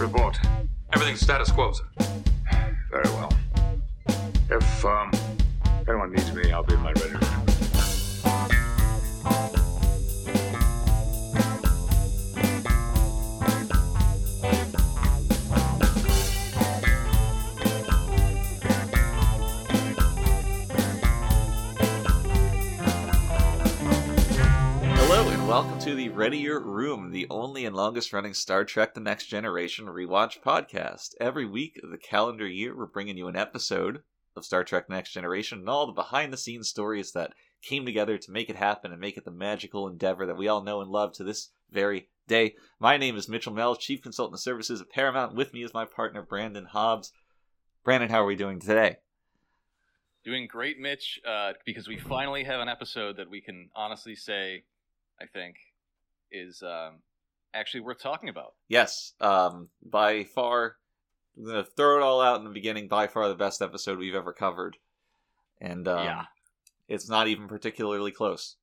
Report. Everything's status quo, sir. Very well. If anyone needs me, I'll be in my ready room. Welcome to The Readier Room, the only and longest-running Star Trek The Next Generation rewatch podcast. Every week of the calendar year, we're bringing you an episode of Star Trek The Next Generation and all the behind-the-scenes stories that came together to make it happen and make it the magical endeavor that we all know and love to this very day. My name is Mitchell Mel, Chief Consultant of Services at Paramount. With me is my partner, Brandon Hobbs. Brandon, how are we doing today? Doing great, Mitch, because we finally have an episode that we can honestly say I think, is actually worth talking about. Yes. By far, I'm going to throw it all out in the beginning, by far the best episode we've ever covered. And It's not even particularly close.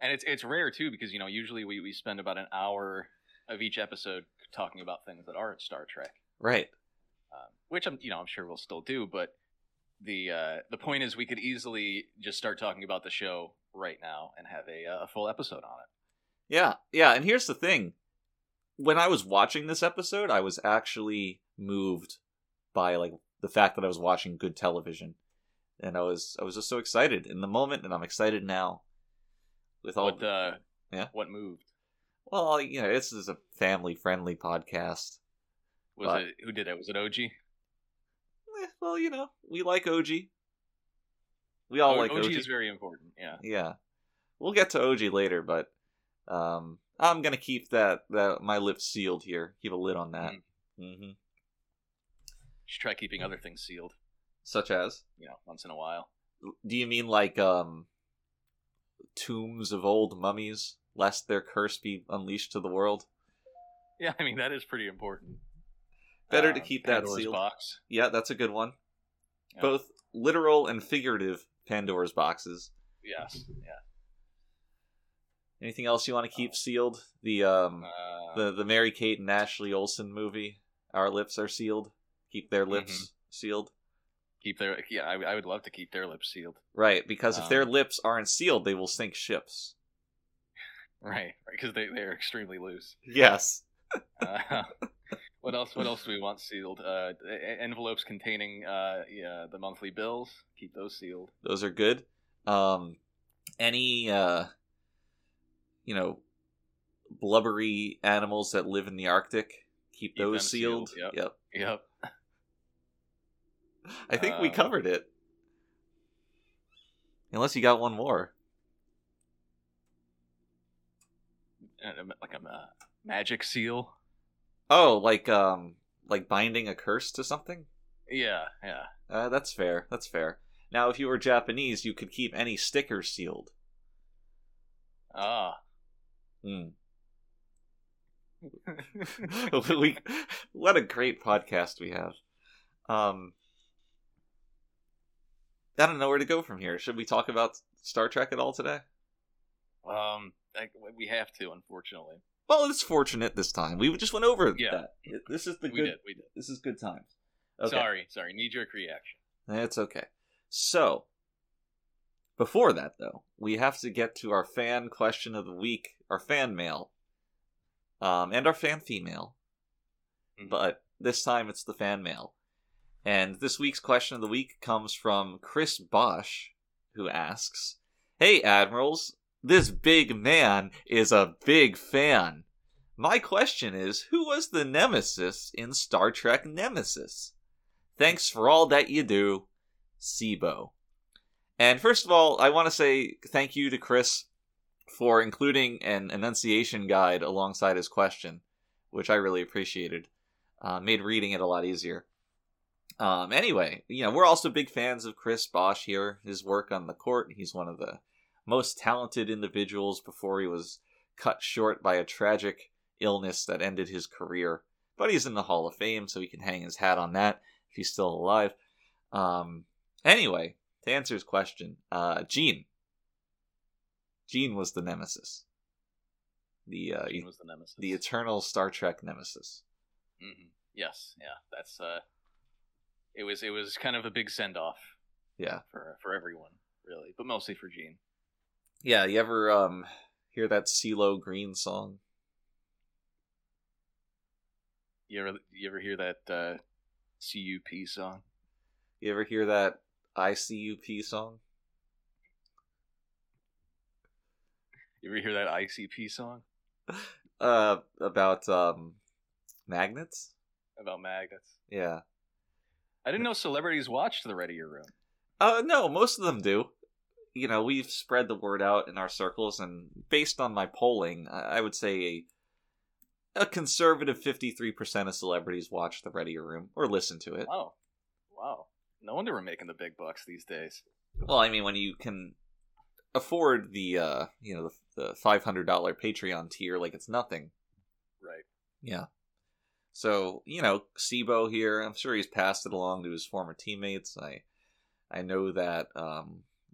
And it's rare, too, because, you know, usually we spend about an hour of each episode talking about things that aren't Star Trek. Right. Which, I'm sure we'll still do, but the point is we could easily just start talking about the show right now and have a full episode on it. Yeah, and here's the thing. When I was watching this episode, I was actually moved by like the fact that I was watching good television. And I was just so excited in the moment, and I'm excited now. With all what moved? Well, you know, this is a family-friendly podcast. Who did it? Was it OG? Well, you know, we like OG. We all like OG. OG is very important, yeah. Yeah. We'll get to OG later, but I'm going to keep that my lips sealed here. Keep a lid on that. Mm-hmm. You should try keeping other things sealed. Such as? You know, once in a while. Do you mean like tombs of old mummies, lest their curse be unleashed to the world? Yeah, I mean, that is pretty important. Better to keep Pandora's that sealed. Box. Yeah, that's a good one. Yeah. Both literal and figurative Pandora's boxes. Yes. Yeah. Anything else you want to keep sealed? The Mary Kate and Ashley Olsen movie. Our lips are sealed. Keep their lips sealed. I would love to keep their lips sealed. Right, because if their lips aren't sealed, they will sink ships. Right, because they're extremely loose. Yes. What else do we want sealed? Envelopes containing the monthly bills. Keep those sealed. Those are good. Any blubbery animals that live in the Arctic. Keep those sealed. Yep. I think we covered it. Unless you got one more. Like a magic seal. Oh, like binding a curse to something? Yeah. That's fair. Now, if you were Japanese, you could keep any stickers sealed. Ah. What a great podcast we have. I don't know where to go from here. Should we talk about Star Trek at all today? We have to, unfortunately. Well, it's fortunate this time. We just went over that. This is the good. We did. This is good times. Okay. Sorry. Knee-jerk reaction. That's okay. So, before that, though, we have to get to our fan question of the week, our fan mail, and our fan female. Mm-hmm. But this time it's the fan mail. And this week's question of the week comes from Chris Bosh, who asks, "Hey, Admirals. This big man is a big fan. My question is, who was the nemesis in Star Trek Nemesis? Thanks for all that you do, Sibo." And first of all, I want to say thank you to Chris for including an enunciation guide alongside his question, which I really appreciated. Made reading it a lot easier. Anyway, you know, we're also big fans of Chris Bosh here, his work on the Court. He's one of the most talented individuals before he was cut short by a tragic illness that ended his career. But he's in the Hall of Fame, so he can hang his hat on that if he's still alive. Anyway, to answer his question, Gene. Gene was the nemesis. The eternal Star Trek nemesis. Mm-hmm. Yes, yeah, that's it was kind of a big send off. Yeah, for everyone really, but mostly for Gene. Yeah, you ever hear that CeeLo Green song? You ever hear that CUP song? You ever hear that ICUP song? You ever hear that ICP song? About magnets? About magnets. Yeah. I didn't know celebrities watched The Readier Room. No, most of them do. You know, we've spread the word out in our circles, and based on my polling, I would say a conservative 53% of celebrities watch The Readier Room, or listen to it. Oh. Wow. No wonder we're making the big bucks these days. Well, I mean, when you can afford the the $500 Patreon tier like it's nothing. Right. Yeah. So, you know, Sibo here, I'm sure he's passed it along to his former teammates. I know that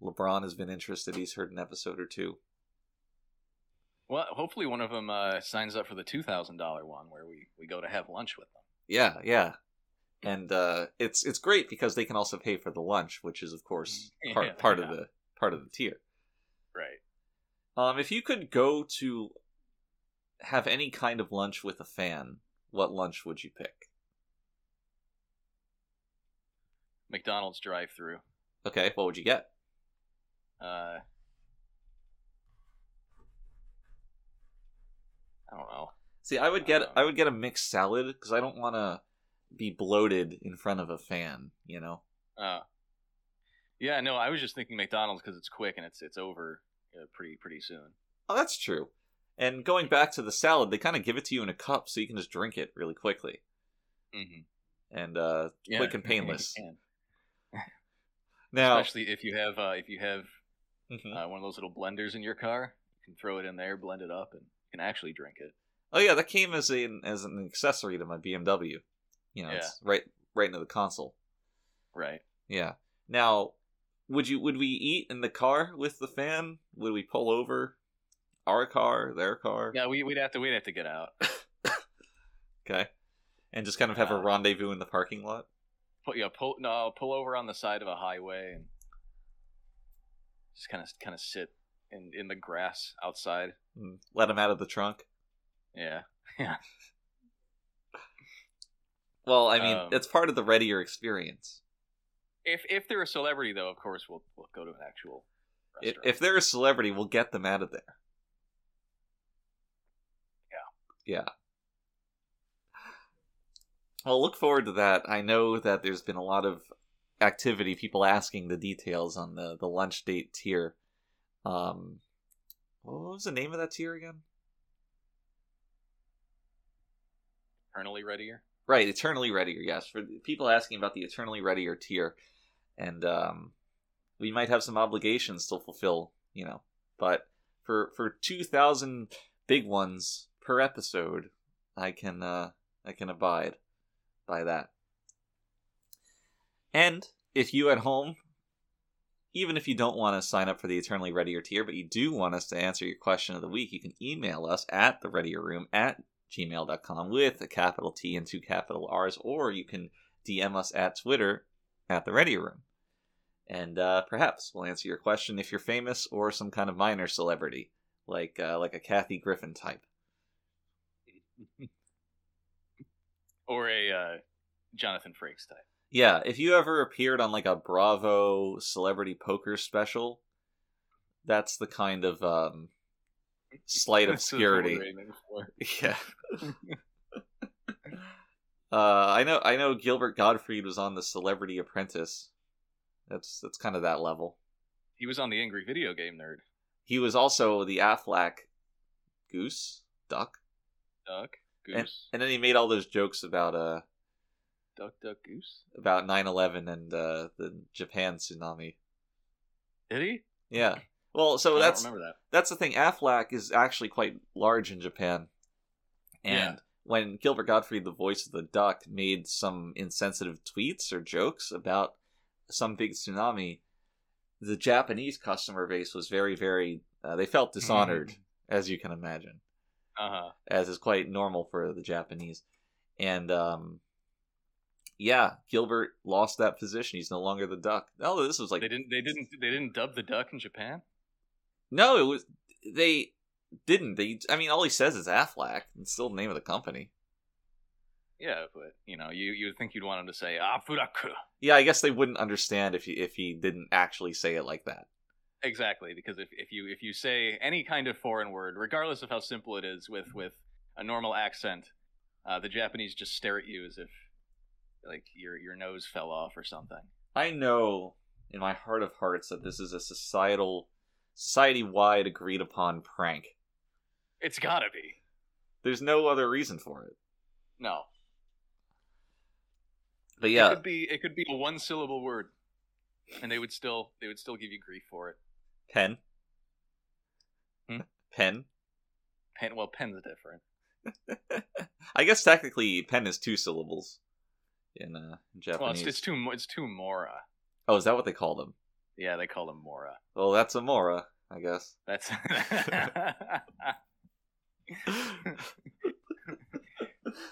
LeBron has been interested. He's heard an episode or two. Well, hopefully one of them signs up for the $2,000 one where we go to have lunch with them. Yeah, yeah. And it's great because they can also pay for the lunch, which is, of course, part of the tier. Right. If you could go to have any kind of lunch with a fan, what lunch would you pick? McDonald's drive-thru. Okay, what would you get? I don't know. See, I would get a mixed salad because I don't want to be bloated in front of a fan, you know? Yeah, no, I was just thinking McDonald's because it's quick and it's over pretty soon. Oh, that's true. And going back to the salad, they kind of give it to you in a cup so you can just drink it really quickly. Mm-hmm. And quick and painless. Now, especially if you have mm-hmm. One of those little blenders in your car, you can throw it in there, blend it up, and you can actually drink it. Oh yeah, that came as an accessory to my BMW. You know, it's right into the console. Right. Yeah. Now, would we eat in the car with the fan? Would we pull over? Our car, their car? Yeah, we'd have to get out. Okay, and just kind of have a rendezvous in the parking lot. Pull over on the side of a highway and just kind of sit in the grass outside. Let them out of the trunk. Yeah. Well, I mean, it's part of the Readier experience. If they're a celebrity, though, of course, we'll go to an actual restaurant. If they're a celebrity, we'll get them out of there. Yeah. I'll look forward to that. I know that there's been a lot of activity, people asking the details on the lunch date tier. What was the name of that tier again? Eternally Readier. Right, Eternally Readier, yes. For people asking about the Eternally Readier tier. And we might have some obligations to fulfill, you know. But for 2,000 big ones per episode, I can abide by that. And if you at home, even if you don't want to sign up for the Eternally Readier tier, but you do want us to answer your question of the week, you can email us at thereadierroom@gmail.com with a capital T and two capital R's, or you can DM us at Twitter @TheReadierRoom. And perhaps we'll answer your question if you're famous or some kind of minor celebrity, like a Kathy Griffin type. Or a Jonathan Frakes type. Yeah, if you ever appeared on like a Bravo celebrity poker special, that's the kind of slight obscurity. Yeah. I know Gilbert Gottfried was on The Celebrity Apprentice. That's kind of that level. He was on The Angry Video Game Nerd. He was also the Aflac Duck Goose. And then he made all those jokes about Duck Duck Goose? About 9/11 and the Japan tsunami. Did he? Yeah. Well, so I don't remember that. That's the thing. Aflac is actually quite large in Japan. And when Gilbert Gottfried, the voice of the duck, made some insensitive tweets or jokes about some big tsunami, the Japanese customer base was very, very... they felt dishonored, as you can imagine. As is quite normal for the Japanese. And yeah, Gilbert lost that position. He's no longer the Duck. No, this was like they didn't dub the Duck in Japan. No, it was they didn't. They I mean, all he says is Aflac. It's still the name of the company. Yeah, but you know, you would think you'd want him to say Aflac. Yeah, I guess they wouldn't understand if he didn't actually say it like that. Exactly, because if you say any kind of foreign word, regardless of how simple it is, with a normal accent, the Japanese just stare at you as if like your nose fell off or something. I know in my heart of hearts that this is a society-wide agreed upon prank. It's gotta be. There's no other reason for it. No. But yeah, it could be a one syllable word, and they would still give you grief for it. Pen. Hmm? Pen. Well, pen's different. I guess technically, pen is two syllables in Japanese. Well, it's two mora. Oh, is that what they call them? Yeah, they call them mora. Well, that's a mora, I guess. That's.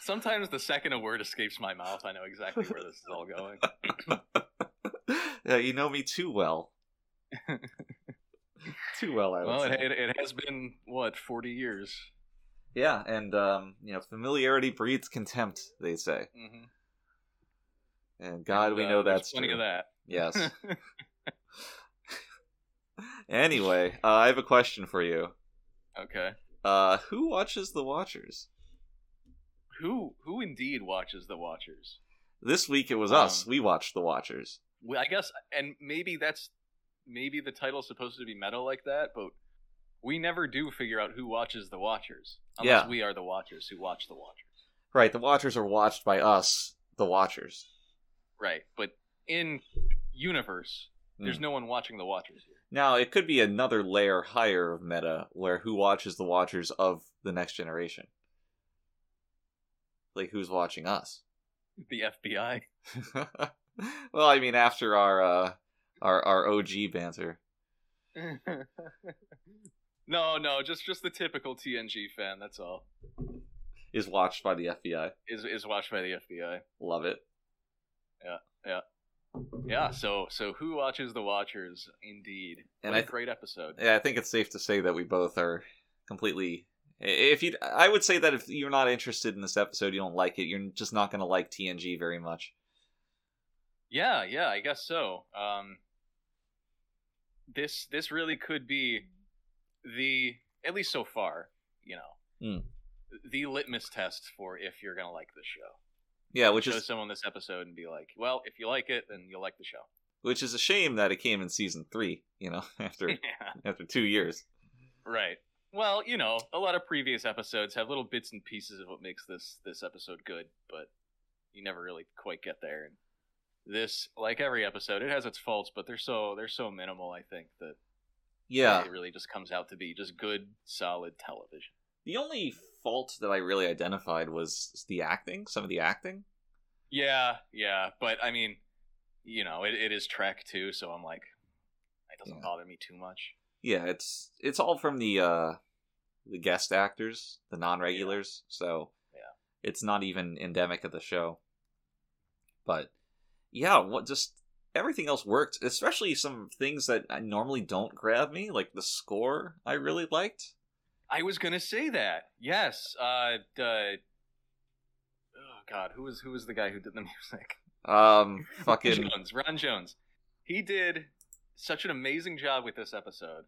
Sometimes the second a word escapes my mouth, I know exactly where this is all going. Yeah, you know me too well. Too well, I would say. It has been, what, 40 years? Yeah, and, you know, familiarity breeds contempt, they say. Mm-hmm. And God, we know that's true. Plenty of that. Yes. Anyway, I have a question for you. Okay. Who watches The Watchers? Who indeed watches The Watchers? This week it was us. We watched The Watchers. I guess, and maybe the title's supposed to be meta like that, but we never do figure out who watches The Watchers. Unless we are The Watchers who watch The Watchers. Right, The Watchers are watched by us, The Watchers. Right, but in universe, there's no one watching The Watchers here. Now, it could be another layer higher of meta, where who watches The Watchers of The Next Generation. Like, who's watching us? The FBI. Well, I mean, after our OG banter. No, just the typical TNG fan, that's all. Is watched by the FBI. Is watched by the FBI. Love it. Yeah. Yeah, so who watches The Watchers, indeed. And what a great episode. Yeah, I think it's safe to say that we both are completely... I would say that if you're not interested in this episode, you don't like it, you're just not going to like TNG very much. Yeah, I guess so. This really could be at least so far, you know, the litmus test for if you're going to like the show. Yeah, which show someone this episode and be like, well, if you like it, then you'll like the show. Which is a shame that it came in season 3, you know, after 2 years. Right. Well, you know, a lot of previous episodes have little bits and pieces of what makes this episode good, but you never really quite get there. And this, like every episode, it has its faults, but they're so minimal, I think, that it really just comes out to be just good, solid television. The only fault that I really identified was the acting, some of the acting. Yeah, but I mean, you know, it is Trek too, so I'm like, it doesn't bother me too much. Yeah, it's all from the guest actors, the non-regulars, so it's not even endemic of the show. But yeah, just everything else worked, especially some things that normally don't grab me, like the score I really liked. I was going to say that, yes. Oh God, who was the guy who did the music? Fucking... Ron Jones. He did such an amazing job with this episode.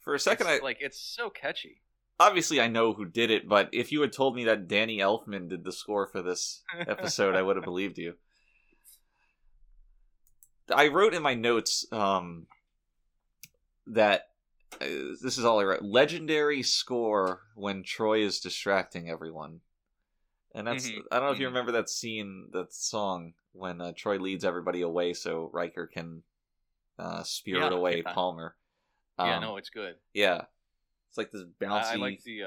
For a second, it's so catchy. Obviously, I know who did it, but if you had told me that Danny Elfman did the score for this episode, I would have believed you. I wrote in my notes that this is all I wrote: legendary score when Troy is distracting everyone. And that's I don't know if you remember that scene, that song when Troy leads everybody away so Riker can spear it away, Palmer. No, it's good. Yeah, it's like this bouncy. I like the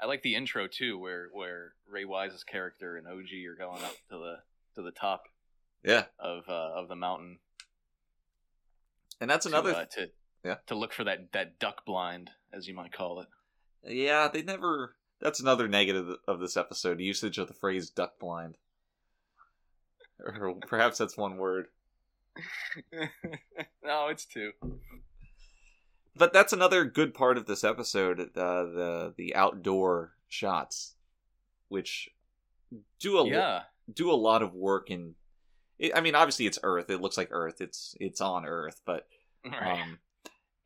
I like the intro too, where Ray Wise's character and OG are going up to the top. Yeah. Of the mountain. And that's another to look for that duck blind, as you might call it. Yeah, they never. That's another negative of this episode: usage of the phrase "duck blind." Or perhaps that's one word. No, it's two. But that's another good part of this episode, the outdoor shots, which do a lot of work in... I mean, obviously it's Earth. It looks like Earth. It's on Earth, but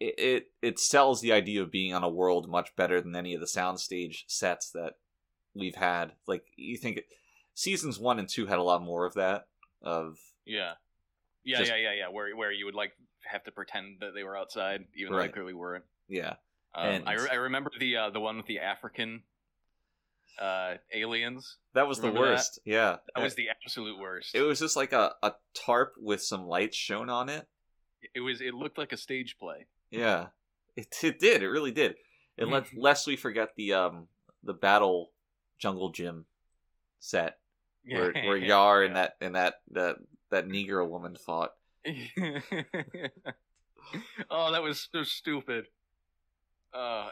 it sells the idea of being on a world much better than any of the soundstage sets that we've had. Like, you think seasons 1 and 2 had a lot more of that. Where you would like have to pretend that they were outside, even though they clearly weren't. Yeah, and I remember the one with the African aliens. That was the worst. That? Yeah, that was the absolute worst. It was just like a tarp with some lights shown on it. It looked like a stage play. Yeah, it did. It really did. And lest we forget the battle jungle gym set where Yar and that Negro woman fought. Oh, that was so stupid. The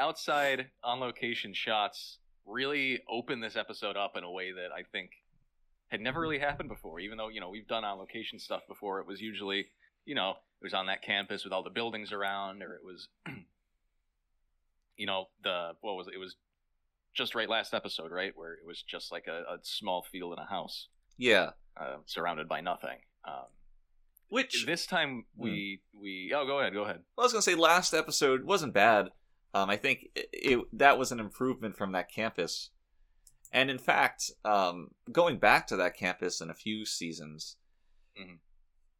outside on location shots really opened this episode up in a way that I think had never really happened before. Even though, you know, we've done on location stuff before, it was usually, you know, it was on that campus with all the buildings around, or it was, you know, it was just right last episode, right, where it was just like a small field in a house. Yeah, surrounded by nothing. Which this time go ahead. Well, I was gonna say last episode wasn't bad. I think that was an improvement from that campus. And in fact, going back to that campus in a few seasons,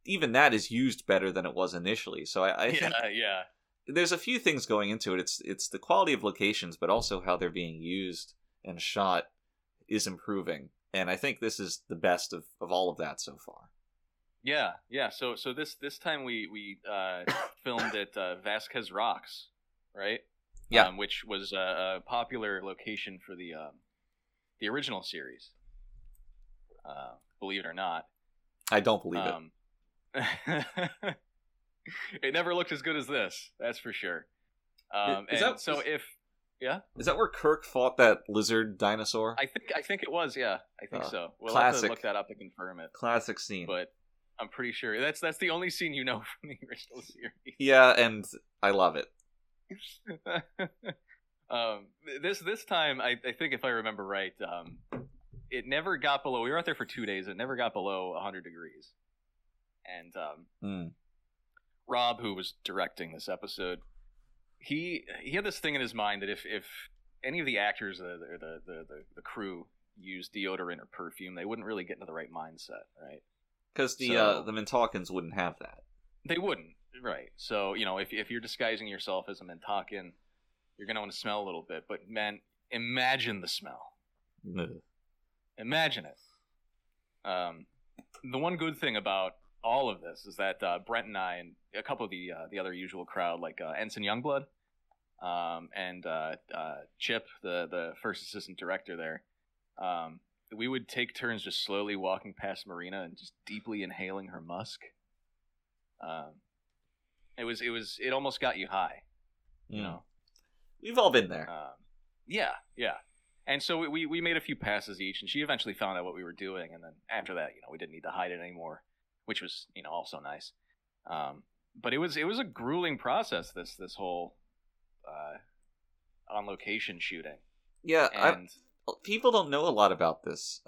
even that is used better than it was initially. So I think there's a few things going into it. It's the quality of locations, but also how they're being used and shot is improving. And I think this is the best of all of that so far. Yeah. So this time we filmed at Vasquez Rocks, right? Yeah. Which was a popular location for the original series. Believe it or not. I don't believe it. It never looked as good as this. That's for sure. Yeah. Is that where Kirk fought that lizard dinosaur? I think it was. Yeah, I think so. We'll have to look that up to confirm it. Classic scene. But I'm pretty sure that's the only scene you know from the original series. Yeah, and I love it. This time, I think if I remember right, it never got below. We were out there for 2 days. It never got below 100 degrees. And Rob, who was directing this episode, he had this thing in his mind that if any of the actors or the crew used deodorant or perfume, they wouldn't really get into the right mindset, right? Because the Mintakans wouldn't have that. They wouldn't, right? So, you know, if you're disguising yourself as a Mintakan, you're gonna want to smell a little bit. But man, imagine the smell. Mm. Imagine it. The one good thing about all of this is that Brent and I and a couple of the other usual crowd, like Ensign Youngblood and Chip, the first assistant director there, we would take turns just slowly walking past Marina and just deeply inhaling her musk. It almost got you high, you know. We've all been there. Yeah. And so we made a few passes each, and she eventually found out what we were doing, and then after that, you know, we didn't need to hide it anymore, which was, you know, also nice. But it was a grueling process, this whole on location shooting. Yeah, and people don't know a lot about this.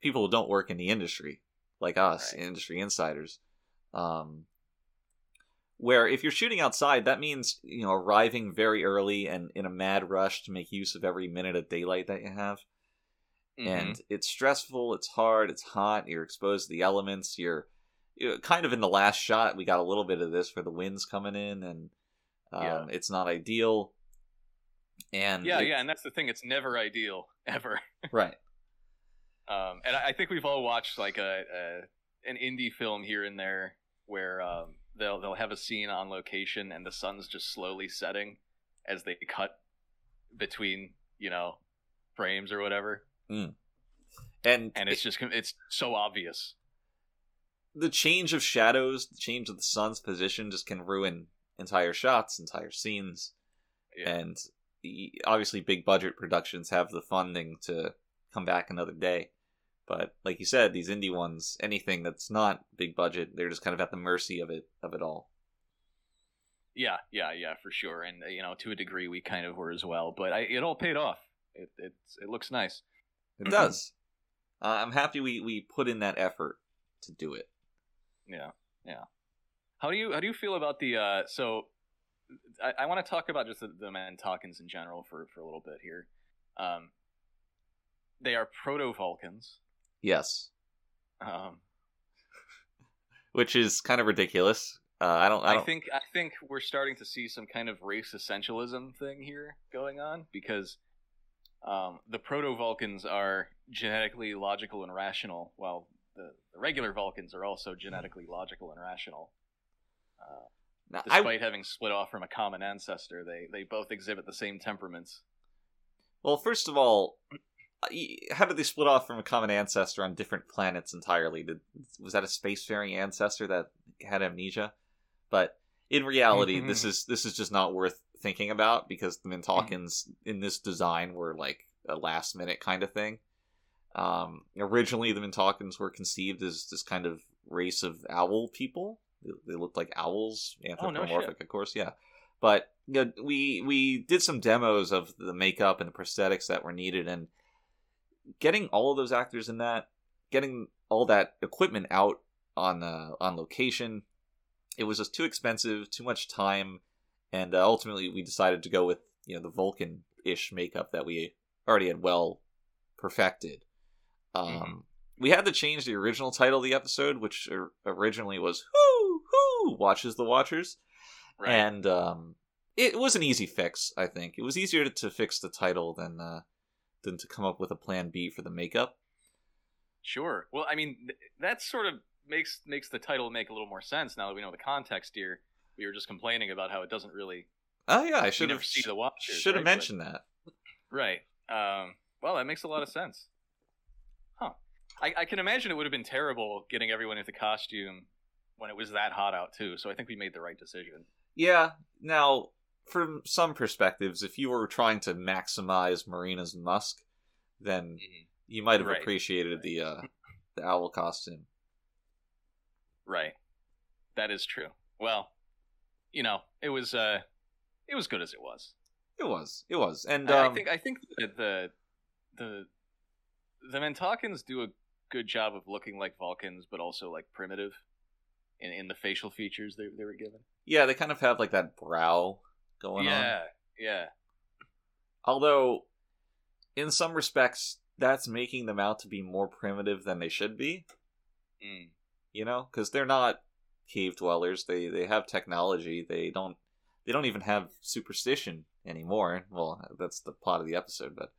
People who don't work in the industry, like us, right, industry insiders, where if you're shooting outside, that means, you know, arriving very early and in a mad rush to make use of every minute of daylight that you have. And it's stressful, it's hard, it's hot, you're exposed to the elements, you're kind of in the last shot, we got a little bit of this for the winds coming in, and it's not ideal. And and that's the thing, it's never ideal, ever. Right. And I think we've all watched like an indie film here and there where they'll have a scene on location and the sun's just slowly setting as they cut between, you know, frames or whatever. Mm. And it's so obvious. The change of shadows, the change of the sun's position just can ruin entire shots, entire scenes. Yeah. And obviously big budget productions have the funding to come back another day. But like you said, these indie ones, anything that's not big budget, they're just kind of at the mercy of it all. Yeah, for sure. And, you know, to a degree, we kind of were as well. But it all paid off. It looks nice. It does. I'm happy we put in that effort to do it. Yeah. How do you feel about the... so I want to talk about just the Mintakans in general for a little bit here. They are proto-Vulcans. Yes. Which is kind of ridiculous. I think we're starting to see some kind of race essentialism thing here going on, because the proto-Vulcans are genetically logical and rational, while the regular Vulcans are also genetically logical and rational. Now, despite having split off from a common ancestor, they both exhibit the same temperaments. Well, first of all, how did they split off from a common ancestor on different planets entirely? Was that a spacefaring ancestor that had amnesia? But in reality, this is just not worth thinking about, because the Mintakans in this design were like a last minute kind of thing. Originally, the Mintakans were conceived as this kind of race of owl people. They looked like owls, anthropomorphic, of course, yeah. But you know, we did some demos of the makeup and the prosthetics that were needed, and getting all of those actors in that, getting all that equipment out on location, it was just too expensive, too much time, and ultimately we decided to go with the Vulcan-ish makeup that we already had well perfected. We had to change the original title of the episode, which originally was Who Watches the Watchers, right. And it was an easy fix, I think. It was easier to fix the title than to come up with a plan B for the makeup. Sure. Well, I mean, that sort of makes the title make a little more sense now that we know the context here. We were just complaining about how it doesn't really... Oh, yeah, I should have mentioned that. Right. Well, that makes a lot of sense. Huh. I can imagine it would have been terrible getting everyone into costume when it was that hot out, too, so I think we made the right decision. Yeah. Now... from some perspectives, if you were trying to maximize Marina's Musk, then you might have appreciated the owl costume. Right. That is true. Well, it was good as it was. It was. And I think that the Mintakans do a good job of looking like Vulcans, but also like primitive in the facial features they were given. Yeah, they kind of have like that brow going on. Yeah. Although, in some respects, that's making them out to be more primitive than they should be. Because they're not cave dwellers. They have technology. They don't even have superstition anymore. Well, that's the plot of the episode, but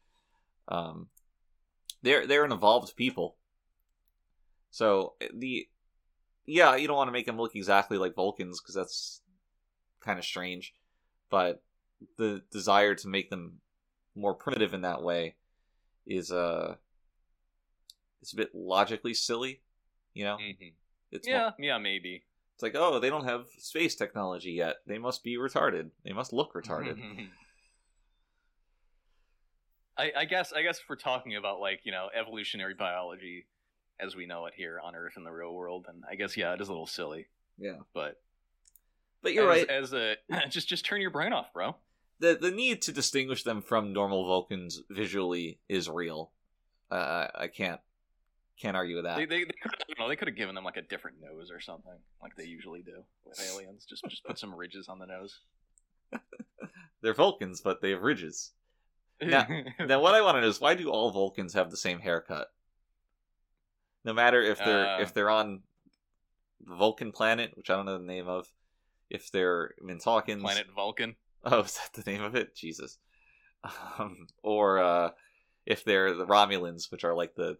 they're an evolved people. So you don't want to make them look exactly like Vulcans, because that's kind of strange. But the desire to make them more primitive in that way is it's a bit logically silly, It's maybe. It's like, oh, they don't have space technology yet. They must be retarded. They must look retarded. I guess if we're talking about like, evolutionary biology as we know it here on Earth in the real world, and I guess it is a little silly. Yeah. But you're right. As a just turn your brain off, bro. The need to distinguish them from normal Vulcans visually is real. I can't argue with that. They could have given them like a different nose or something, like they usually do with aliens. Just put some ridges on the nose. They're Vulcans, but they have ridges. Now what I want to know is, why do all Vulcans have the same haircut? No matter if they're on the Vulcan planet, which I don't know the name of. If they're Mintakans... Planet Vulcan. Oh, is that the name of it? Jesus. Or if they're the Romulans, which are like the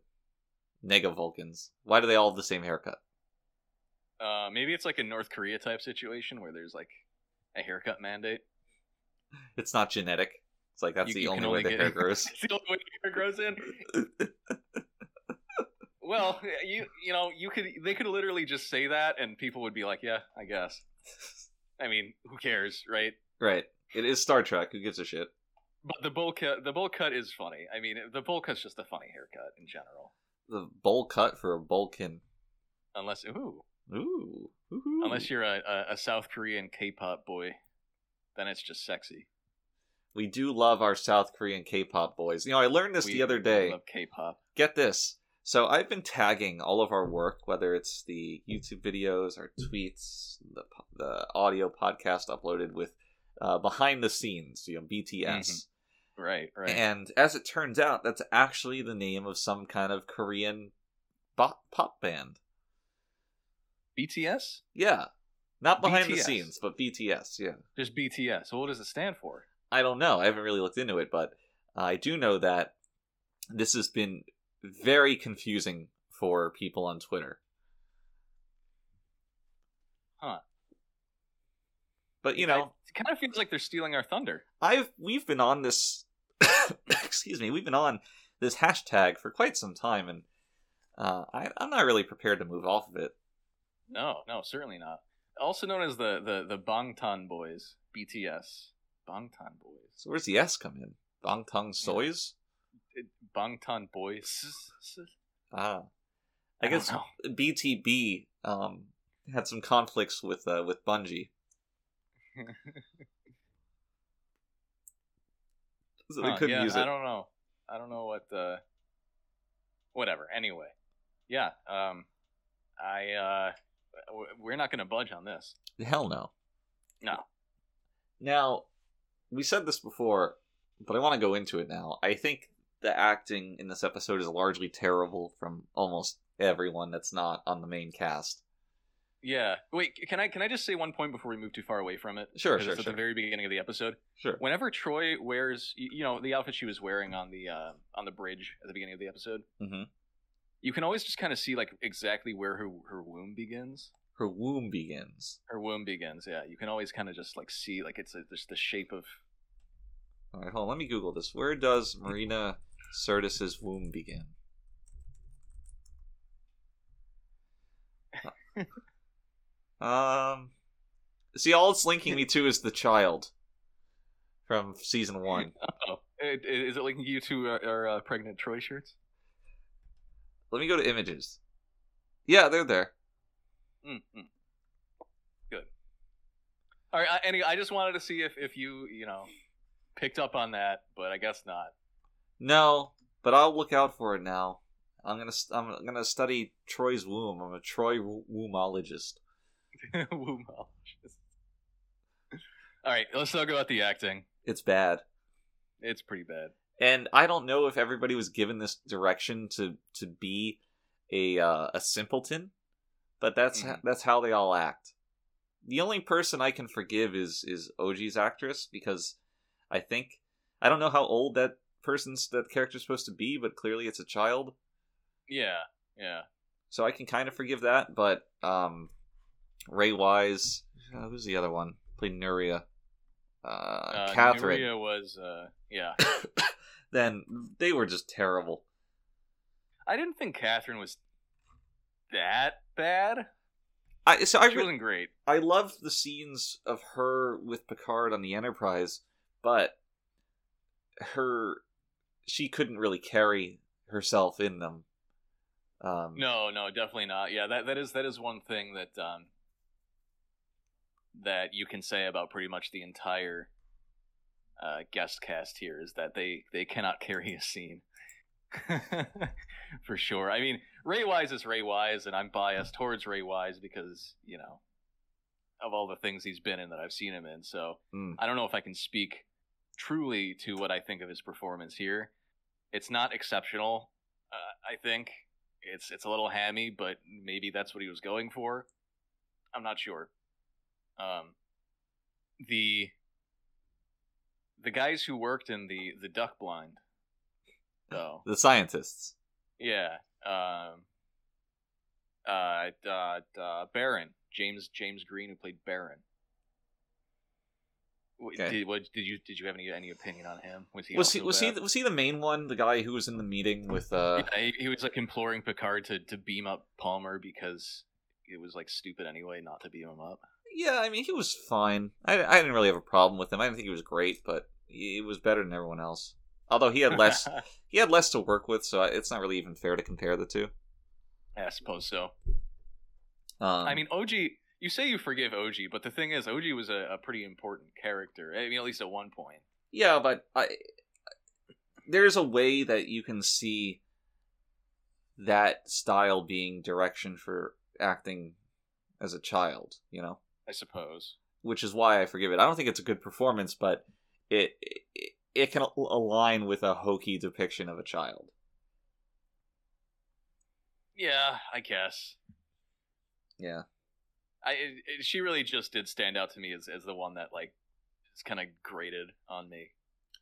Nega-Vulcans. Why do they all have the same haircut? Maybe it's like a North Korea type situation where there's like a haircut mandate. It's not genetic. It's like that's the only way the hair grows. It's the only way the hair grows in. Well, they could literally just say that and people would be like, yeah, I guess. I mean, who cares, right? Right. It is Star Trek. Who gives a shit? But the bowl cut is funny. I mean, the bowl cut's just a funny haircut in general. The bowl cut for a Vulcan. Unless, unless you're a South Korean K-pop boy, then it's just sexy. We do love our South Korean K-pop boys. You know, I learned this the other day. We love K-pop. Get this. So I've been tagging all of our work, whether it's the YouTube videos, our tweets, the audio podcast uploaded with behind the scenes, you know, BTS. Mm-hmm. Right. And as it turns out, that's actually the name of some kind of Korean pop band. BTS? Yeah. Not behind the scenes, but BTS, yeah. Just BTS. So what does it stand for? I don't know. I haven't really looked into it, but I do know that this has been very confusing for people on Twitter. Huh. But, you know... It kind of feels like they're stealing our thunder. We've been on this... excuse me. We've been on this hashtag for quite some time, and I'm not really prepared to move off of it. No, certainly not. Also known as the Bangtan Boys, BTS. Bangtan Boys. So where's the S come in? Bangtan Soys? Yeah. Bangtan Boys. Ah. I guess BTB had some conflicts with Bungie. So they couldn't use it. I don't know. I don't know what whatever. Anyway. Yeah. We're not going to budge on this. Hell no. No. Now, we said this before, but I want to go into it now. I think the acting in this episode is largely terrible from almost everyone that's not on the main cast. Yeah. Wait, can I just say one point before we move too far away from it? Sure. At the very beginning of the episode. Sure. Whenever Troy wears, you know, the outfit she was wearing on the bridge at the beginning of the episode. Mm-hmm. You can always just kind of see, like, exactly where her womb begins. Her womb begins, yeah. You can always kind of just, like, see, like, it's just the shape of... All right, hold on, let me Google this. Where does Marina Sirtis' womb begin? See, all it's linking me to is the child from season 1. Oh, is it linking you to our pregnant Troy shirts? Let me go to images. Yeah, they're there. Mm-hmm. Good. All right, anyway, I just wanted to see if you know, picked up on that, but I guess not. No, but I'll look out for it now. I'm gonna study Troy's womb. I'm a Troy wombologist. Wombologist. All right, let's talk about the acting. It's bad. It's pretty bad. And I don't know if everybody was given this direction to be a simpleton, but that's how they all act. The only person I can forgive is OG's actress, because I don't know how old that character's supposed to be, but clearly it's a child. Yeah. So I can kind of forgive that, but Ray Wise, who's the other one? Played Nuria. Catherine. Nuria was yeah. Then they were just terrible. I didn't think Catherine was that bad. She wasn't great. I loved the scenes of her with Picard on the Enterprise, but she couldn't really carry herself in them. No, definitely not. Yeah, that is one thing that that you can say about pretty much the entire guest cast here, is that they cannot carry a scene. For sure. I mean, Ray Wise is Ray Wise, and I'm biased towards Ray Wise because, you know, of all the things he's been in that I've seen him in. So I don't know if I can speak truly to what I think of his performance here. It's not exceptional. I think it's a little hammy, but maybe that's what he was going for. I'm not sure. The guys who worked in the duck blind, though. The scientists. Yeah. Baron. James Green, who played Baron. Okay. Did you have any opinion on him? Was he the main one? The guy who was in the meeting with Yeah, he was like imploring Picard to beam up Palmer because it was like stupid anyway not to beam him up. Yeah, I mean, he was fine. I didn't really have a problem with him. I didn't think he was great, but It was better than everyone else. Although he had less, he had less to work with, so it's not really even fair to compare the two. Yeah, I suppose so. I mean, OG. You say you forgive OG, but the thing is, OG was a pretty important character. I mean, at least at one point. Yeah, but there's a way that you can see that style being direction for acting as a child, you know? I suppose. Which is why I forgive it. I don't think it's a good performance, but it can align with a hokey depiction of a child. Yeah, I guess. Yeah. She really just did stand out to me as the one that, like, is kind of grated on me.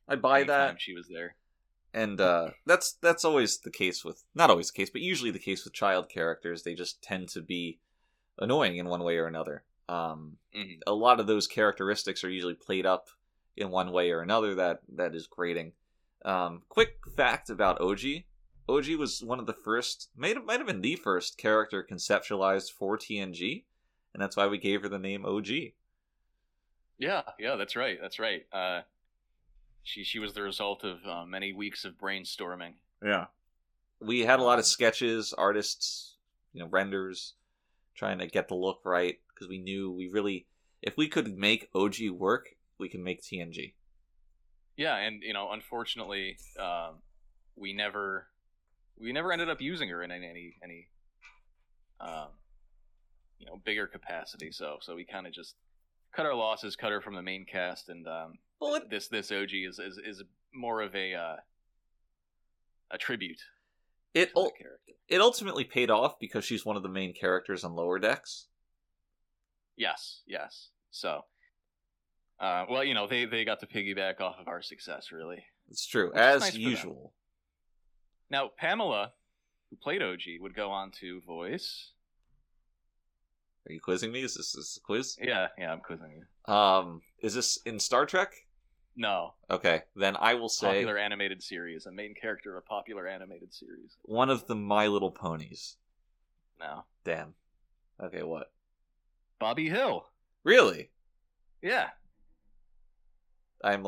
I buy that. She was there. And that's always the case with, not always the case, but usually the case with child characters. They just tend to be annoying in one way or another. A lot of those characteristics are usually played up in one way or another that is grating. Quick fact about OG. OG was one of the first, might have been the first character conceptualized for TNG. And that's why we gave her the name OG. Yeah, that's right. That's right. She was the result of many weeks of brainstorming. Yeah. We had a lot of sketches, artists, renders, trying to get the look right. Because we knew if we could make OG work, we can make TNG. Yeah, and, unfortunately, we never ended up using her in any bigger capacity. So we kind of just cut our losses, cut her from the main cast, and this OG is more of a tribute. It ultimately paid off because she's one of the main characters on Lower Decks. Yes. So, they got to piggyback off of our success. Really, it's true, as usual. Now, Pamela, who played OG, would go on to voice. Are you quizzing me? Is this a quiz? Yeah, I'm quizzing you. Is this in Star Trek? No. Okay, then I will say... Popular animated series. A main character of a popular animated series. One of the My Little Ponies. No. Damn. Okay, what? Bobby Hill. Really? Yeah. I'm,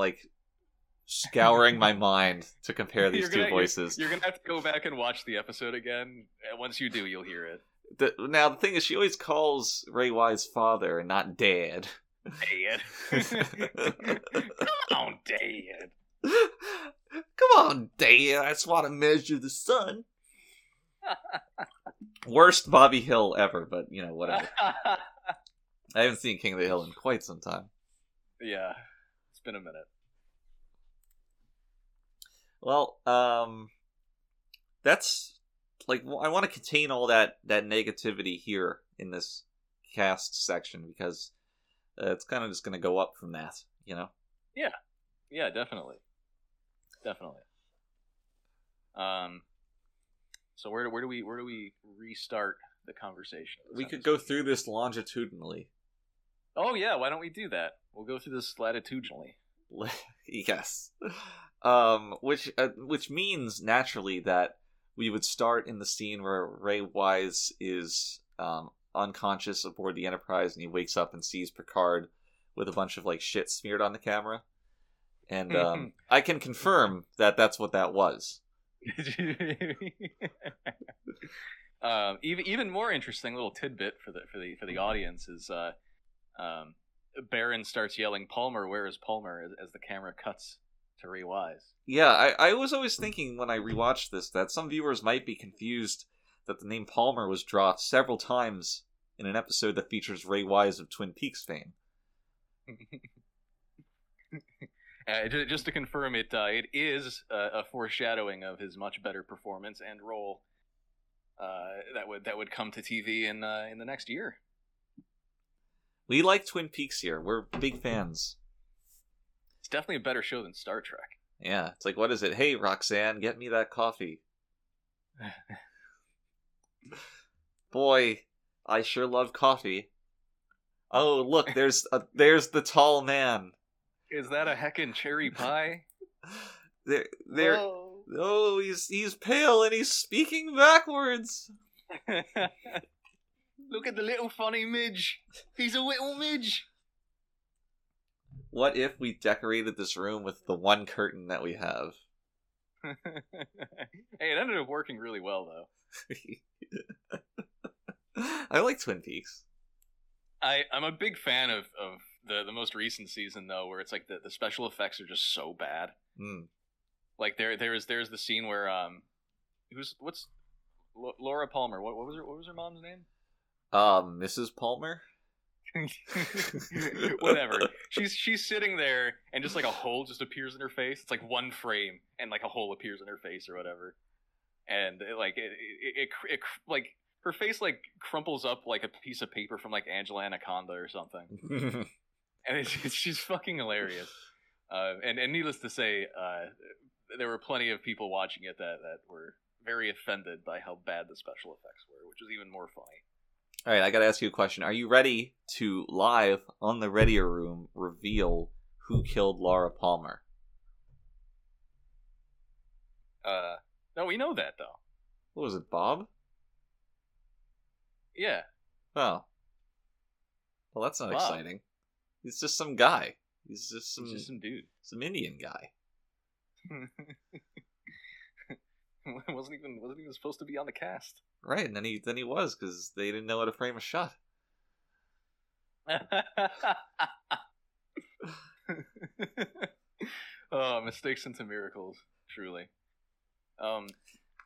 scouring my mind to compare these two voices. You're going to have to go back and watch the episode again. Once you do, you'll hear it. Now, the thing is, she always calls Ray Wise father and not dad. Come on, dad. I just want to measure the sun. Worst Bobby Hill ever, but, whatever. I haven't seen King of the Hill in quite some time. Yeah, it's been a minute. Well, that's... I want to contain all that negativity here in this cast section because it's kind of just going to go up from that, Yeah. Yeah, definitely. Definitely. So where do we restart the conversation? We could go through this longitudinally. Oh yeah, why don't we do that? We'll go through this latitudinally. Yes. Which means naturally that we would start in the scene where Ray Wise is unconscious aboard the Enterprise, and he wakes up and sees Picard with a bunch of shit smeared on the camera. And I can confirm that that's what that was. Even more interesting little tidbit for the audience is Baron starts yelling, "Palmer, where is Palmer?" as the camera cuts to Ray Wise. Yeah, I was always thinking when I rewatched this that some viewers might be confused that the name Palmer was dropped several times in an episode that features Ray Wise of Twin Peaks fame. Just to confirm, it is a foreshadowing of his much better performance and role that would come to TV in the next year. We like Twin Peaks here. We're big fans. Definitely a better show than Star Trek. Yeah, it's like, what is it? Hey, Roxanne, get me that coffee. Boy, I sure love coffee. Oh, look, there's the tall man. Is that a heckin' cherry pie? Oh, he's pale and he's speaking backwards. Look at the little funny midge. He's a little midge. What if we decorated this room with the one curtain that we have? Hey, it ended up working really well, though. I like Twin Peaks. I'm a big fan of the most recent season, though, where it's like the special effects are just so bad. Mm. Like there's the scene where Laura Palmer? What was her mom's name? Mrs. Palmer. Whatever. She's sitting there, and just like a hole just appears in her face. It's like one frame, and like a hole appears in her face or whatever. And it her face like crumples up like a piece of paper from like Angela Anaconda or something. And she's fucking hilarious. And needless to say, there were plenty of people watching it that were very offended by how bad the special effects were, which was even more funny. All right, I got to ask you a question. Are you ready to, live on the Readier Room, reveal who killed Laura Palmer? No, we know that, though. What was it, Bob? Yeah. Oh. Well, that's not Bob. Exciting. He's just some guy. He's just some dude. Some Indian guy. Wasn't even supposed to be on the cast. Right, and then he was, because they didn't know how to frame a shot. Oh, mistakes into miracles, truly.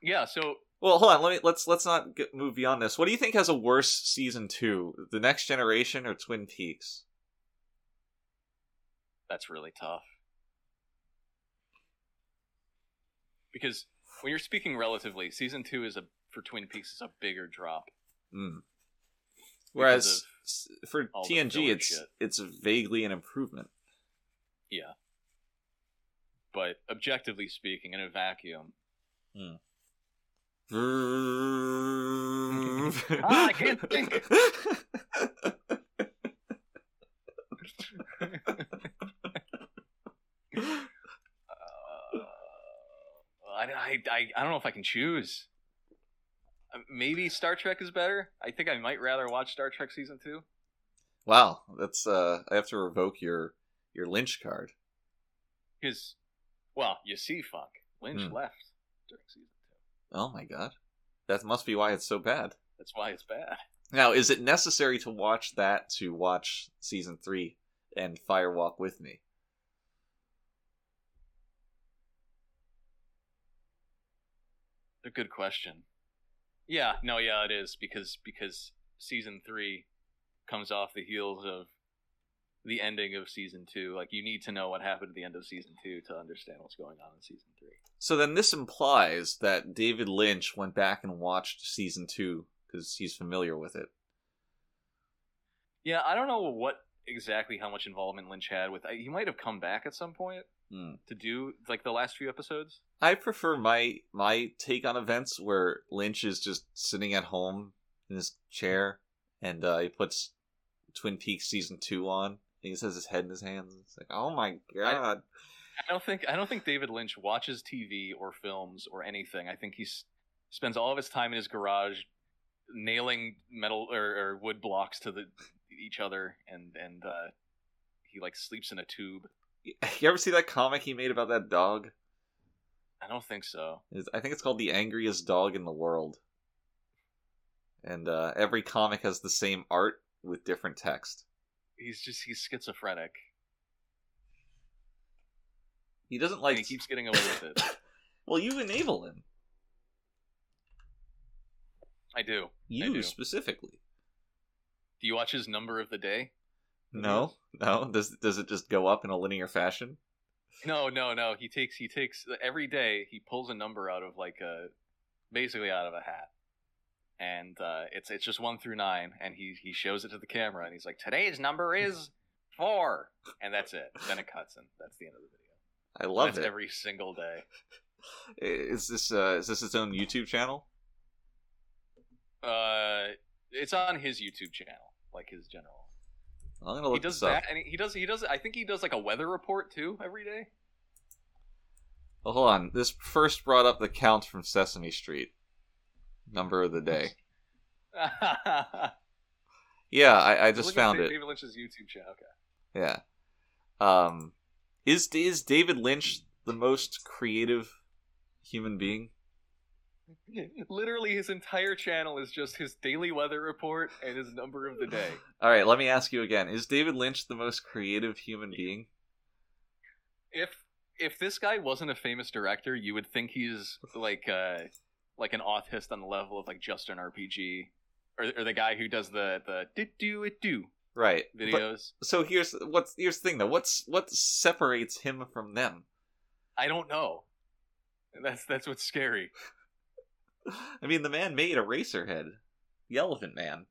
Yeah. So, well, hold on. Let's not move beyond this. What do you think has a worse season 2, The Next Generation or Twin Peaks? That's really tough, because when you're speaking relatively, season 2 is for Twin Peaks is a bigger drop. Mm. Whereas for TNG, it's vaguely an improvement. Yeah. But objectively speaking, in a vacuum. Mm. I can't think. I don't know if I can choose. Maybe Star Trek is better. I think I might rather watch Star Trek season 2. Wow, that's I have to revoke your Lynch card. Because, well, you see, fuck, Lynch left during season 2. Oh my god, that must be why it's so bad. That's why it's bad. Now, is it necessary to watch that to watch season 3 and Firewalk with Me? A good question. Yeah, no, yeah, it is, because season 3 comes off the heels of the ending of season 2. Like, you need to know what happened at the end of season 2 to understand what's going on in season 3. So then this implies that David Lynch went back and watched season 2 because he's familiar with it. Yeah, I don't know how much involvement Lynch had with. He might have come back at some point to do like the last few episodes. I prefer my take on events where Lynch is just sitting at home in his chair and he puts Twin Peaks season 2 on and he has his head in his hands. It's like, oh my god. I don't think David Lynch watches TV or films or anything. I think he spends all of his time in his garage nailing metal or wood blocks to each other, and he like sleeps in a tube. You ever see that comic he made about that dog? I don't think so. I think it's called The Angriest Dog in the World. And every comic has the same art with different text. He's schizophrenic. He doesn't like... And he keeps getting away with it. Well, you enable him. I do. You specifically. Do you watch his number of the day? No. Does it just go up in a linear fashion? No. He takes every day. He pulls a number out of basically out of a hat, and it's just 1 through 9, and he shows it to the camera, and he's like, "Today's number is 4," and that's it. Then it cuts, and that's the end of the video. I love it every single day. Is this his own YouTube channel? It's on his YouTube channel, like his general. I'm gonna look this up. He does that, and he does. I think he does like a weather report too every day. Well, hold on. This first brought up the count from Sesame Street, number of the day. Yeah, I just found it. David Lynch's YouTube channel. Okay. Yeah, Is David Lynch the most creative human being? Literally, his entire channel is just his daily weather report and his number of the day. All right, let me ask you again. Is David Lynch the most creative human being? If this guy wasn't a famous director, you would think he's like an authist on the level of like Justin RPG or the guy who does the did do it do right videos. But, so here's the thing though. What separates him from them? I don't know. That's what's scary. I mean, the man made Eraserhead, the Elephant Man,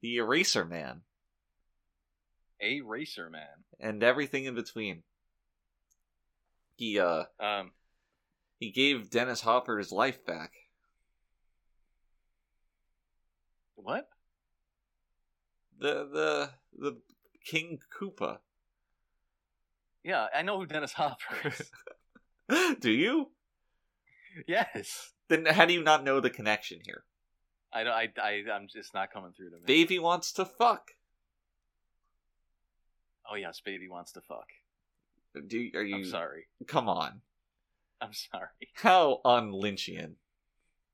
the Eraser Man, and everything in between. He gave Dennis Hopper his life back. What? The King Koopa. Yeah, I know who Dennis Hopper is. Do you? Yes. Then how do you not know the connection here? I'm just not coming through to me. Baby wants to fuck. Oh yes, baby wants to fuck. I'm sorry. Come on. I'm sorry. How un-Lynchian.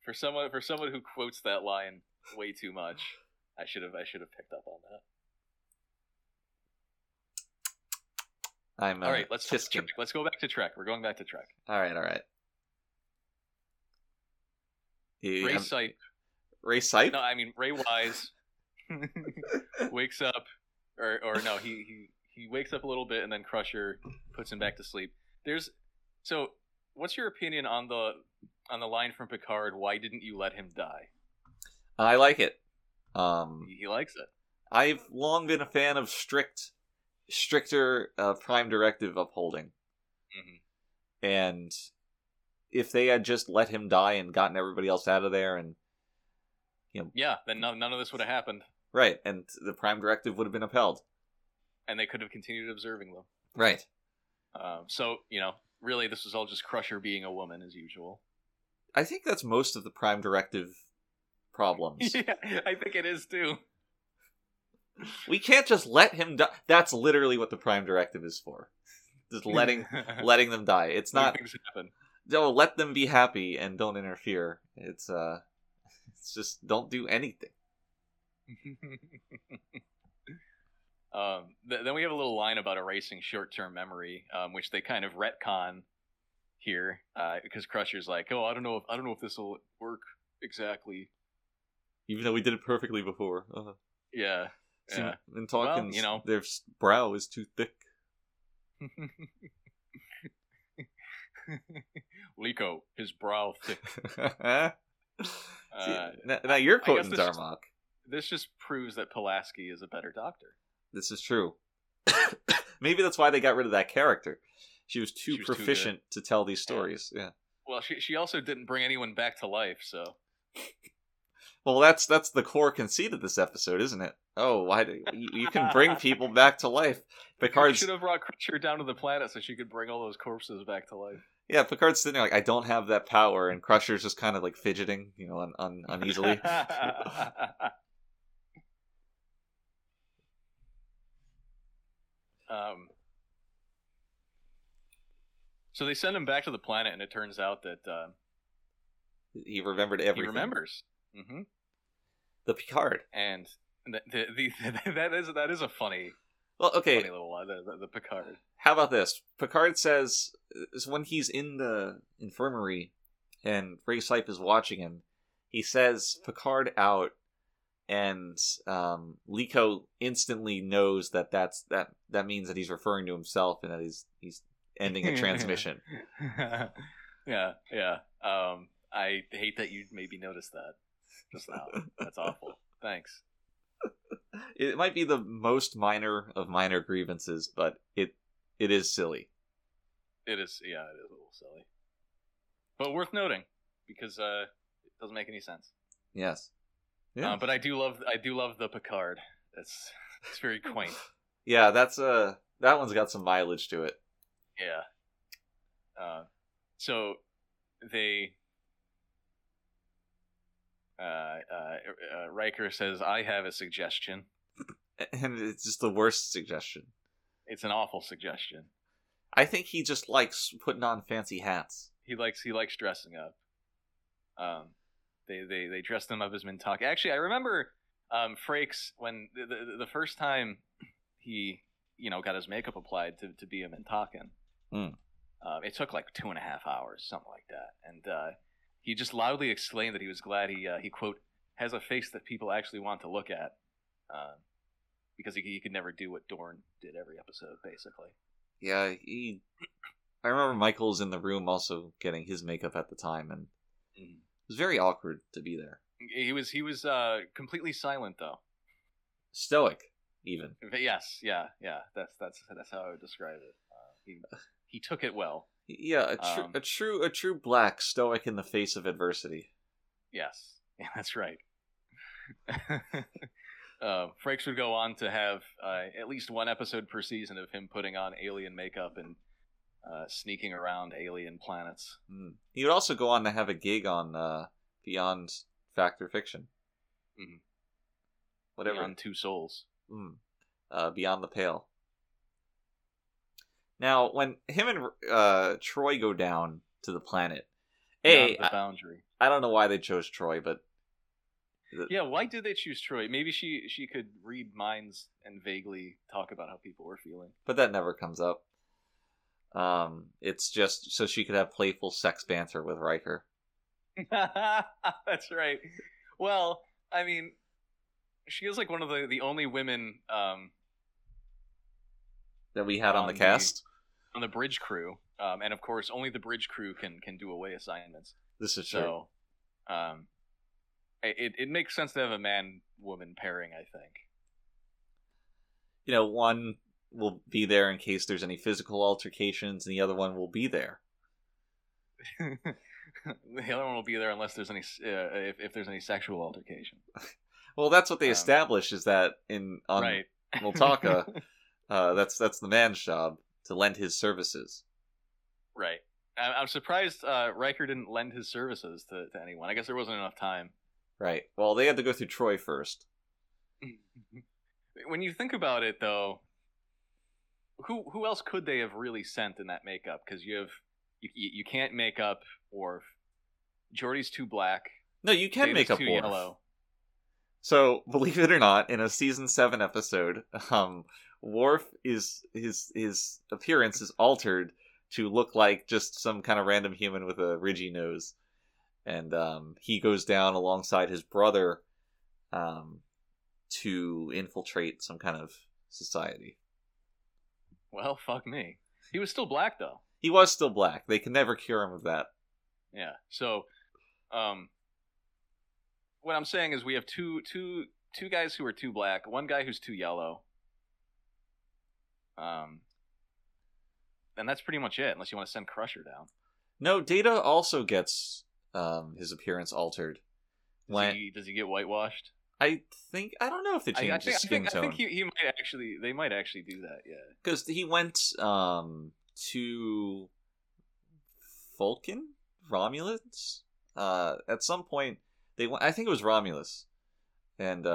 For someone who quotes that line way too much, I should have picked up on that. I'm all right. Let's go back to Trek. We're going back to Trek. All right. Ray Sipe? No, I mean Ray Wise wakes up, he wakes up a little bit, and then Crusher puts him back to sleep. So what's your opinion on the line from Picard? Why didn't you let him die? I like it. He likes it. I've long been a fan of stricter Prime Directive upholding, mm-hmm. and if they had just let him die and gotten everybody else out of there, and then none of this would have happened. Right, and the Prime Directive would have been upheld, and they could have continued observing them. Right. Really, this was all just Crusher being a woman as usual. I think that's most of the Prime Directive problems. Yeah, I think it is too. We can't just let him die. That's literally what the Prime Directive is for. Just letting them die. It's not. Things happen. No, let them be happy and don't interfere. It's just don't do anything. Then we have a little line about erasing short-term memory, which they kind of retcon here because Crusher's like, "Oh, I don't know if this will work exactly." Even though we did it perfectly before. Uh-huh. Yeah. Yeah. In Talkins, well, their brow is too thick. Liko, his brow thick. Now you're quoting Darmok. This just proves that Pulaski is a better doctor. This is true. Maybe that's why they got rid of that character. She was proficient to tell these stories. Yeah. Well, she also didn't bring anyone back to life, so. Well, that's the core conceit of this episode, isn't it? Oh, why do you can bring people back to life? Picard should have brought Crusher down to the planet so she could bring all those corpses back to life. Yeah, Picard's sitting there like, I don't have that power, and Crusher's just kind of like fidgeting, uneasily. So they send him back to the planet, and it turns out that he remembered everything. He remembers. Mm-hmm. The Picard, and the that is a funny. Well, okay, funny little the Picard. How about this? Picard says when he's in the infirmary, and Ray Sipe is watching him. He says Picard out, and Liko instantly knows that means that he's referring to himself and that he's ending a transmission. Yeah. I hate that you maybe noticed that just now. That's awful. Thanks. It might be the most minor of minor grievances, but it is silly. It is, yeah, it is a little silly. But worth noting, because it doesn't make any sense. Yes. Yeah. But I do love the Picard. It's very quaint. Yeah, that's that one's got some mileage to it. Yeah. So they Riker says, I have a suggestion. And it's just the worst suggestion. It's an awful suggestion. I think he just likes putting on fancy hats. He likes dressing up. They dress them up as Mintak. Actually, I remember Frakes when the first time he got his makeup applied to be a Mintakan. It took like 2.5 hours, something like that, and he just loudly exclaimed that he was glad he quote has a face that people actually want to look at, because he could never do what Dorn did every episode, basically. Yeah, I remember Michael's in the room also getting his makeup at the time, and it was very awkward to be there. He was completely silent though, stoic even. Yes, yeah. That's how I would describe it. He took it well. Yeah, a true black, stoic in the face of adversity. Yes, yeah, that's right. Frakes would go on to have at least one episode per season of him putting on alien makeup and sneaking around alien planets. He would also go on to have a gig on Beyond Fact or Fiction. Whatever. Beyond Two Souls. Beyond the Pale. Now, when him and Troy go down to the planet, boundary. I don't know why they chose Troy, but yeah, why did they choose Troy? Maybe she could read minds and vaguely talk about how people were feeling, but that never comes up. It's just so she could have playful sex banter with Riker. That's right. Well, I mean, she is like one of the only women that we had on the cast, on the bridge crew, and of course, only the bridge crew can do away assignments. This is true. So, it makes sense to have a man-woman pairing, I think. One will be there in case there's any physical altercations, and the other one will be there. The other one will be there unless there's any if there's any sexual altercation. Well, that's what they establish is that on right. Multaka, that's the man's job to lend his services. Right. I'm surprised Riker didn't lend his services to anyone. I guess there wasn't enough time. Right. Well, they had to go through Troy first. When you think about it, though, who else could they have really sent in that makeup? Because you can't make up Worf. Geordi's too black. No, you can make up Worf. Data's too yellow. So, believe it or not, in a season 7 episode, Worf is his appearance is altered to look like just some kind of random human with a ridgy nose, and he goes down alongside his brother to infiltrate some kind of society. Well, fuck me. He was still black, though. He was still black. They can never cure him of that. Yeah. So, what I'm saying is we have two guys who are too black, one guy who's too yellow. And that's pretty much it, unless you want to send Crusher down. No, Data also gets his appearance alterred. Does he get whitewashed? I don't know if they changed his skin tone. I think he might actually. They might actually do that. Yeah, because he went to Vulcan, Romulus. At some point, I think it was Romulus, and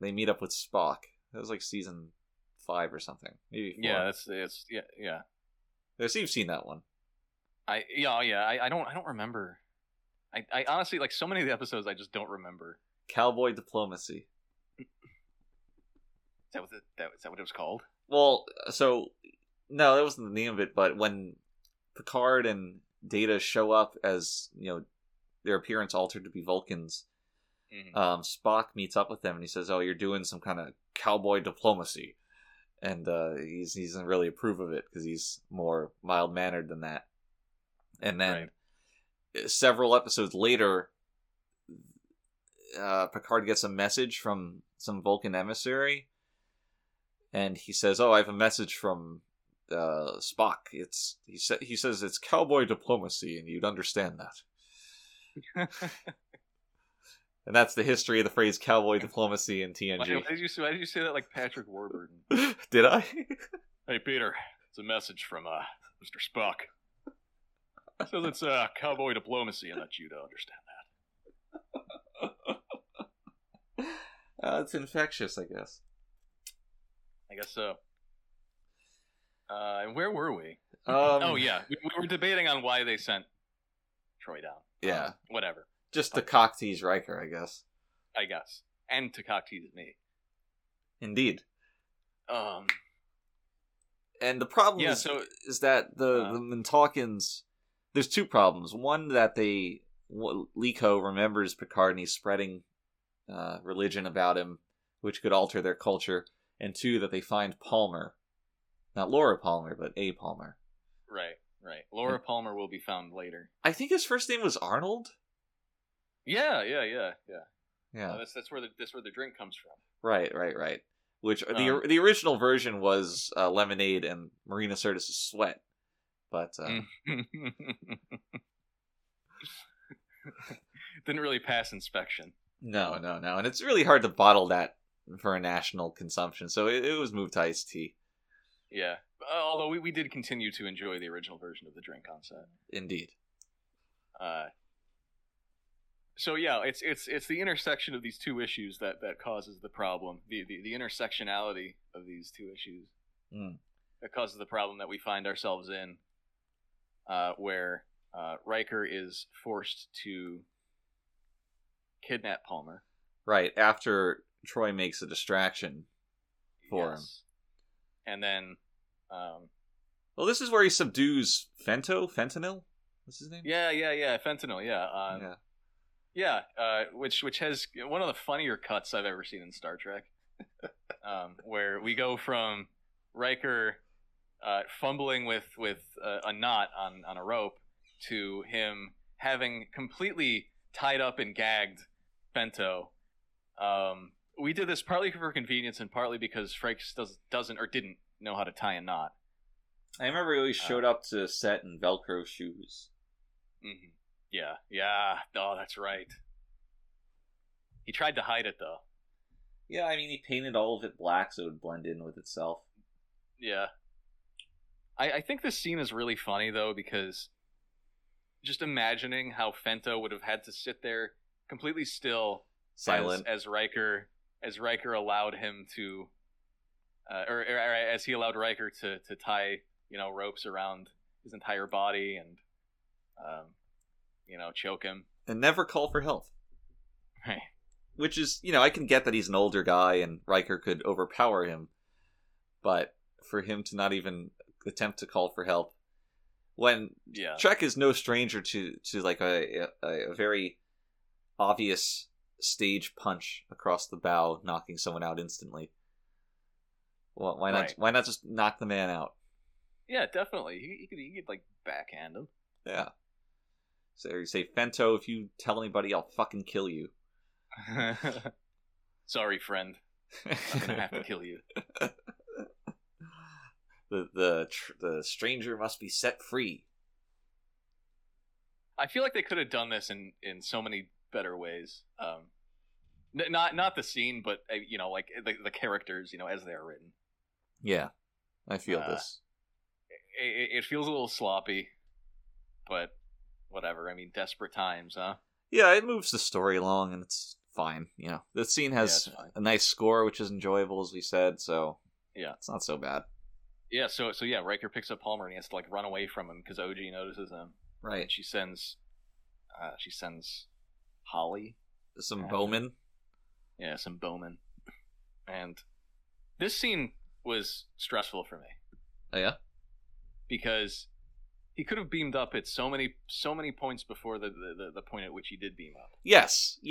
they meet up with Spock. That was like season 5 or something. Maybe 4. Yeah, that's yeah. You've seen that one. I don't remember. I honestly, like so many of the episodes, I just don't remember. Cowboy Diplomacy. Is that what it was called? Well, so no, that wasn't the name of it. But when Picard and Data show up as their appearance altered to be Vulcans, Spock meets up with them and he says, "Oh, you're doing some kind of cowboy diplomacy." And he doesn't really approve of it because he's more mild-mannered than that. And then several episodes later, Picard gets a message from some Vulcan emissary. And he says, "Oh, I have a message from Spock. He says it's cowboy diplomacy and you'd understand that." And that's the history of the phrase cowboy diplomacy in TNG. Why did you say that like Patrick Warburton? Did I? Hey, Peter. It's a message from Mr. Spock. It says it's cowboy diplomacy and that you don't understand that. It's infectious, I guess. I guess so. And where were we? Oh, yeah. We were debating on why they sent Troy down. Yeah. Whatever. Just to cock tease Riker, I guess. I guess. And to cock tease me. Indeed. And the problem is that the Mintakans... There's two problems. One, that Liko remembers Picard and he's spreading religion about him, which could alter their culture. And two, that they find Palmer. Not Laura Palmer, but A. Palmer. Right. Laura Palmer will be found later. I think his first name was Arnold? Yeah. That's where the drink comes from. Right. Which the original version was lemonade and Marina Sirtis' sweat, but didn't really pass inspection. No, and it's really hard to bottle that for a national consumption, so it was moved to iced tea. Yeah, although we did continue to enjoy the original version of the drink on set. Indeed. So yeah, it's the intersection of these two issues that causes the problem. The intersectionality of these two issues that causes the problem that we find ourselves in, where Riker is forced to kidnap Palmer. Right, after Troy makes a distraction for him. And then... well, this is where he subdues Fentanyl? What's his name? Yeah, Fentanyl, yeah. Yeah. Yeah, which has one of the funnier cuts I've ever seen in Star Trek, where we go from Riker fumbling with a knot on a rope to him having completely tied up and gagged Fento. We did this partly for convenience and partly because Frakes doesn't or didn't know how to tie a knot. I remember he always showed up to set in Velcro shoes. Mm-hmm. Yeah. Oh, that's right. He tried to hide it, though. Yeah, I mean, he painted all of it black so it would blend in with itself. Yeah. I think this scene is really funny, though, because just imagining how Fento would have had to sit there completely still, silent, as Riker allowed him to, or as he allowed Riker to tie, ropes around his entire body and, choke him. And never call for help. Right. Which is, I can get that he's an older guy and Riker could overpower him. But for him to not even attempt to call for help, when Trek is no stranger to like a very obvious stage punch across the bow, knocking someone out instantly. Well, why not? Right. Why not just knock the man out? Yeah, definitely. He could like backhand him. Yeah. So you say, Fento, if you tell anybody, I'll fucking kill you. Sorry, friend. I'm gonna have to kill you. The stranger must be set free. I feel like they could have done this in so many better ways. Not the scene, but like the characters, as they are written. Yeah, I feel this. It feels a little sloppy, but. Whatever, I mean, desperate times, huh? Yeah, it moves the story along, and it's fine. The scene has a nice score, which is enjoyable, as we said. So yeah, it's not so bad. Yeah, so yeah, Riker picks up Palmer, and he has to like run away from him because OG notices him. Right. And she sends Holly, bowmen. Yeah, some bowmen. And this scene was stressful for me. Oh yeah, because. He could have beamed up at so many points before the point at which he did beam up. Yes. He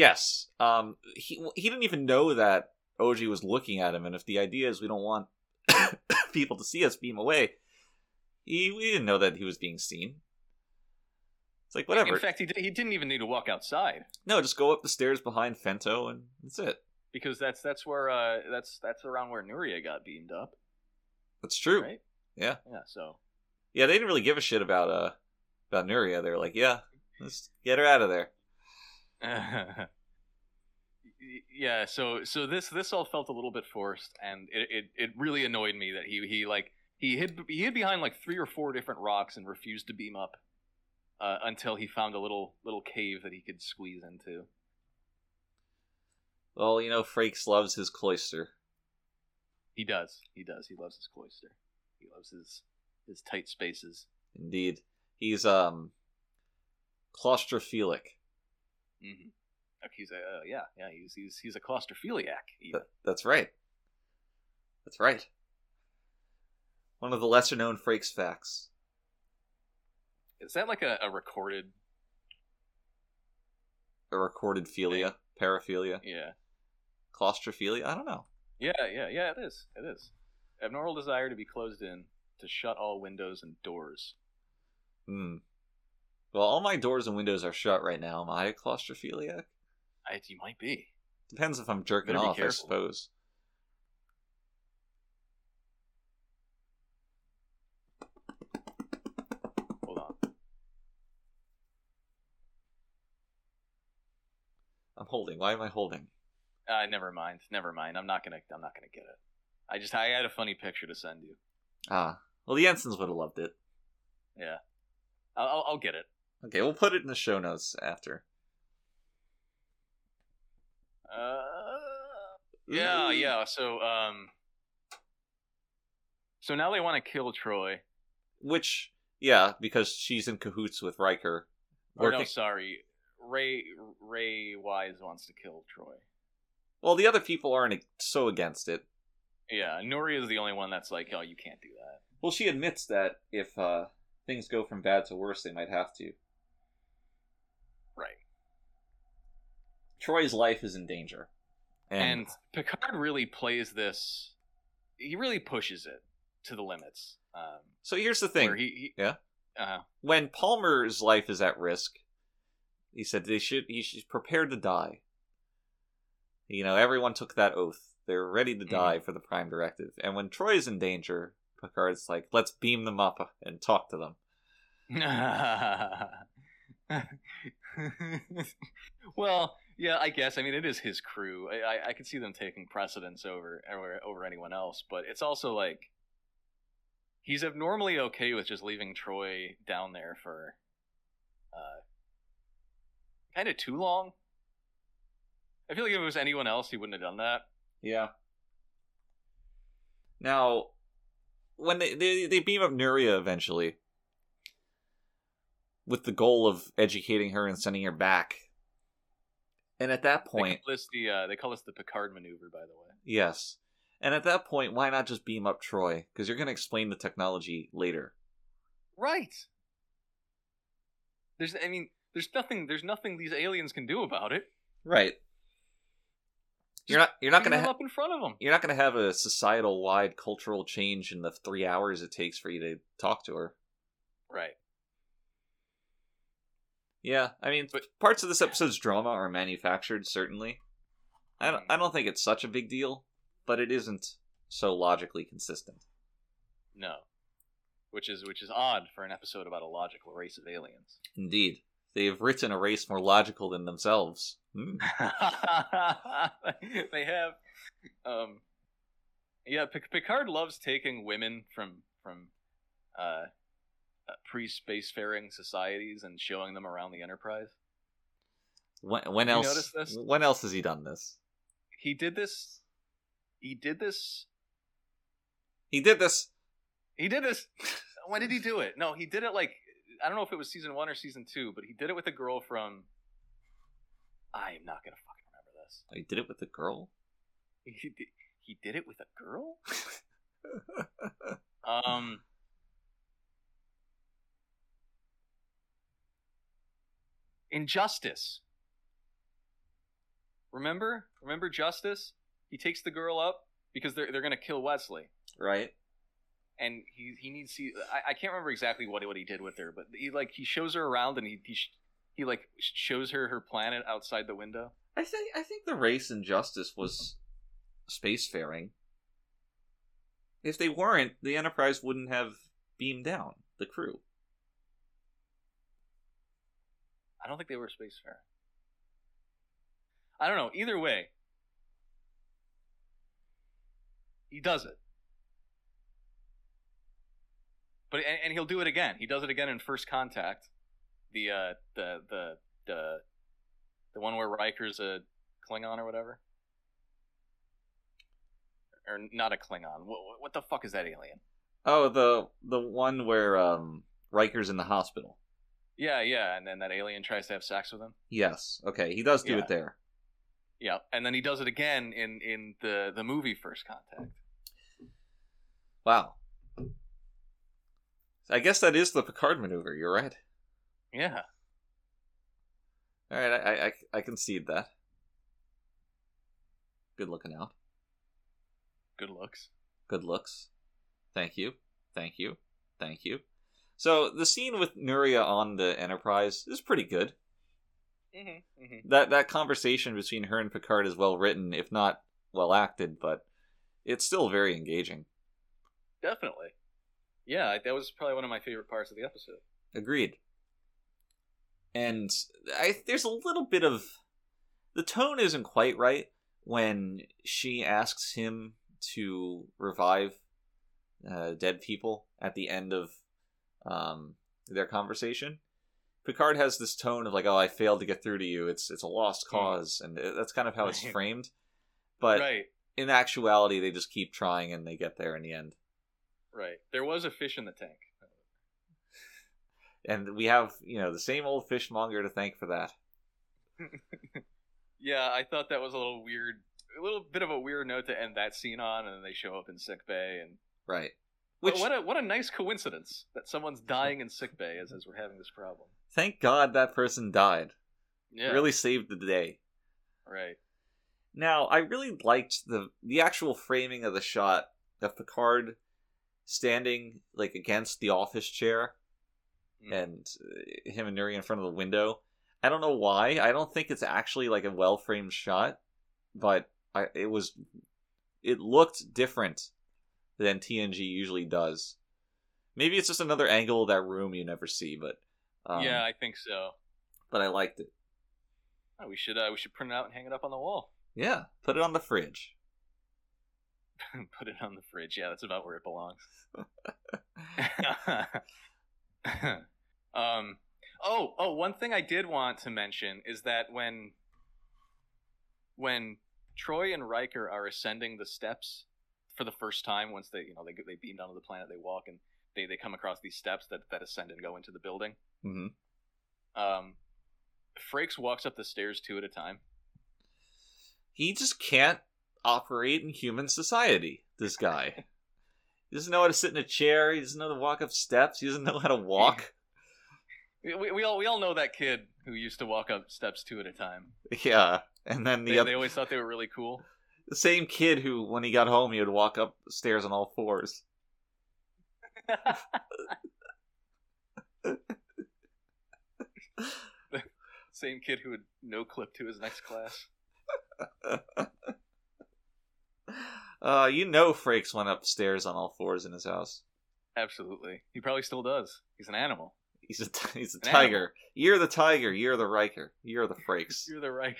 didn't even know that OG was looking at him, and if the idea is we don't want people to see us beam away, we didn't know that he was being seen. It's like, whatever. In fact, he didn't even need to walk outside. No, just go up the stairs behind Fento, and that's it. Because that's where that's around where Nuria got beamed up. That's true. Right? Yeah. Yeah. So. Yeah, they didn't really give a shit about Nuria. They were like, yeah, let's get her out of there. Yeah, so this all felt a little bit forced, and it really annoyed me that he hid behind like 3 or 4 different rocks and refused to beam up until he found a little cave that he could squeeze into. Well, Frakes loves his cloister. He does. He loves his cloister. He loves his tight spaces. Indeed. He's claustrophilic. Mm-hmm. He's a he's a claustrophiliac. That's right. That's right. One of the lesser known Frakes facts. Is that like a recorded? A recorded philia, paraphilia. Yeah. Claustrophilia. I don't know. Yeah. It is. Abnormal desire to be closed in, to shut all windows and doors. Hmm. Well, all my doors and windows are shut right now. Am I a claustrophiliac? You might be. Depends if I'm jerking off, I suppose. Hold on. I'm holding. Why am I holding? Never mind. I'm not gonna get it. I had a funny picture to send you. Ah. Well, the Ensigns would have loved it. Yeah. I'll get it. Okay, we'll put it in the show notes after. So now they want to kill Troy. Which, yeah, because she's in cahoots with Riker. Ray Wise wants to kill Troy. Well, the other people aren't so against it. Yeah, Nuria is the only one that's like, oh, you can't do that. Well, she admits that if things go from bad to worse, they might have to. Right. Troy's life is in danger. And Picard really plays this... He really pushes it to the limits. So here's the thing. When Palmer's life is at risk, he said he's prepared to die. You know, everyone took that oath. They're ready to die for the Prime Directive. And when Troy's in danger, Picard's like, let's beam them up and talk to them. Well... Yeah, I guess. I mean, it is his crew. I could see them taking precedence over anyone else, but it's also like he's abnormally okay with just leaving Troy down there for kind of too long. I feel like if it was anyone else, he wouldn't have done that. Yeah. Now, when they beam up Nuria eventually with the goal of educating her and sending her back. And at that point... They call this the Picard maneuver, by the way. Yes. And at that point, why not just beam up Troy? Because you're going to explain the technology later. Right. There's nothing these aliens can do about it. Right. You're not going to have up in front of them. You're not going to have a societal wide cultural change in the 3 hours it takes for you to talk to her. Right. Yeah, I mean, but parts of this episode's drama are manufactured, certainly. I don't think it's such a big deal, but it isn't so logically consistent. No. Which is odd for an episode about a logical race of aliens. Indeed. They have written a race more logical than themselves. Mm. They have. Yeah, Picard loves taking women from pre-spacefaring societies and showing them around the Enterprise. When else has he done this? He did this. When did he do it? No, he did it like, I don't know if it was season 1 or season 2, but he did it with a girl from... I'm not going to fucking remember this. He did it with a girl? He did it with a girl? Injustice. Remember Justice? He takes the girl up because they're going to kill Wesley. Right. And he can't remember exactly what he did with her, but he shows her around and he shows her planet outside the window. I think the race Injustice was spacefaring. If they weren't, the Enterprise wouldn't have beamed down the crew. I don't think they were spacefaring. I don't know. Either way, he does it. But and he'll do it again. He does it again in First Contact, the one where Riker's a Klingon or whatever, or not a Klingon. What the fuck is that alien? Oh, the one where Riker's in the hospital. Yeah, yeah, and then that alien tries to have sex with him. Yes, okay, he does do it there. Yeah, and then he does it again in the movie First Contact. Wow. I guess that is the Picard maneuver, you're right. Yeah. Alright, I concede that. Good looking out. Good looks. Good looks. Thank you. Thank you. Thank you. So, the scene with Nuria on the Enterprise is pretty good. Mm-hmm, mm-hmm. That conversation between her and Picard is well written, if not well acted, but it's still very engaging. Definitely. Yeah, that was probably one of my favorite parts of the episode. Agreed. And there's a little bit of... The tone isn't quite right when she asks him to revive dead people at the end of their conversation. Picard has this tone of like, oh, I failed to get through to you. It's a lost cause. And that's kind of how it's framed. But in actuality, they just keep trying and they get there in the end. Right. There was a fish in the tank. And we have, the same old fishmonger to thank for that. Yeah, I thought that was a little weird. A little bit of a weird note to end that scene on. And then they show up in sickbay. And... Right. Which... But what a nice coincidence that someone's dying in sickbay as we're having this problem. Thank God that person died. Yeah. It really saved the day. Right. Now, I really liked the actual framing of the shot of Picard standing like against the office chair and him and Nuria in front of the window. I don't know why. I don't think it's actually like a well-framed shot, but it looked different than TNG usually does. Maybe it's just another angle of that room you never see, but... yeah, I think so. But I liked it. Oh, we should print it out and hang it up on the wall. Yeah, put it on the fridge. Put it on the fridge, yeah, that's about where it belongs. One thing I did want to mention is that when Troy and Riker are ascending the steps for the first time, once they beam down to the planet, they walk and they come across these steps that ascend and go into the building. Mm-hmm. Frakes walks up the stairs two at a time. He just can't operate in human society, this guy. He doesn't know how to sit in a chair. He doesn't know how to walk up steps. He doesn't know how to walk. We all know that kid who used to walk up steps two at a time. Yeah, and then they always thought they were really cool. The same kid who, when he got home, he would walk up stairs on all fours. The same kid who would no-clip to his next class. Frakes went upstairs on all fours in his house. Absolutely. He probably still does. He's an animal. He's a tiger. Animal. You're the tiger. You're the Riker. You're the Frakes. You're the Riker.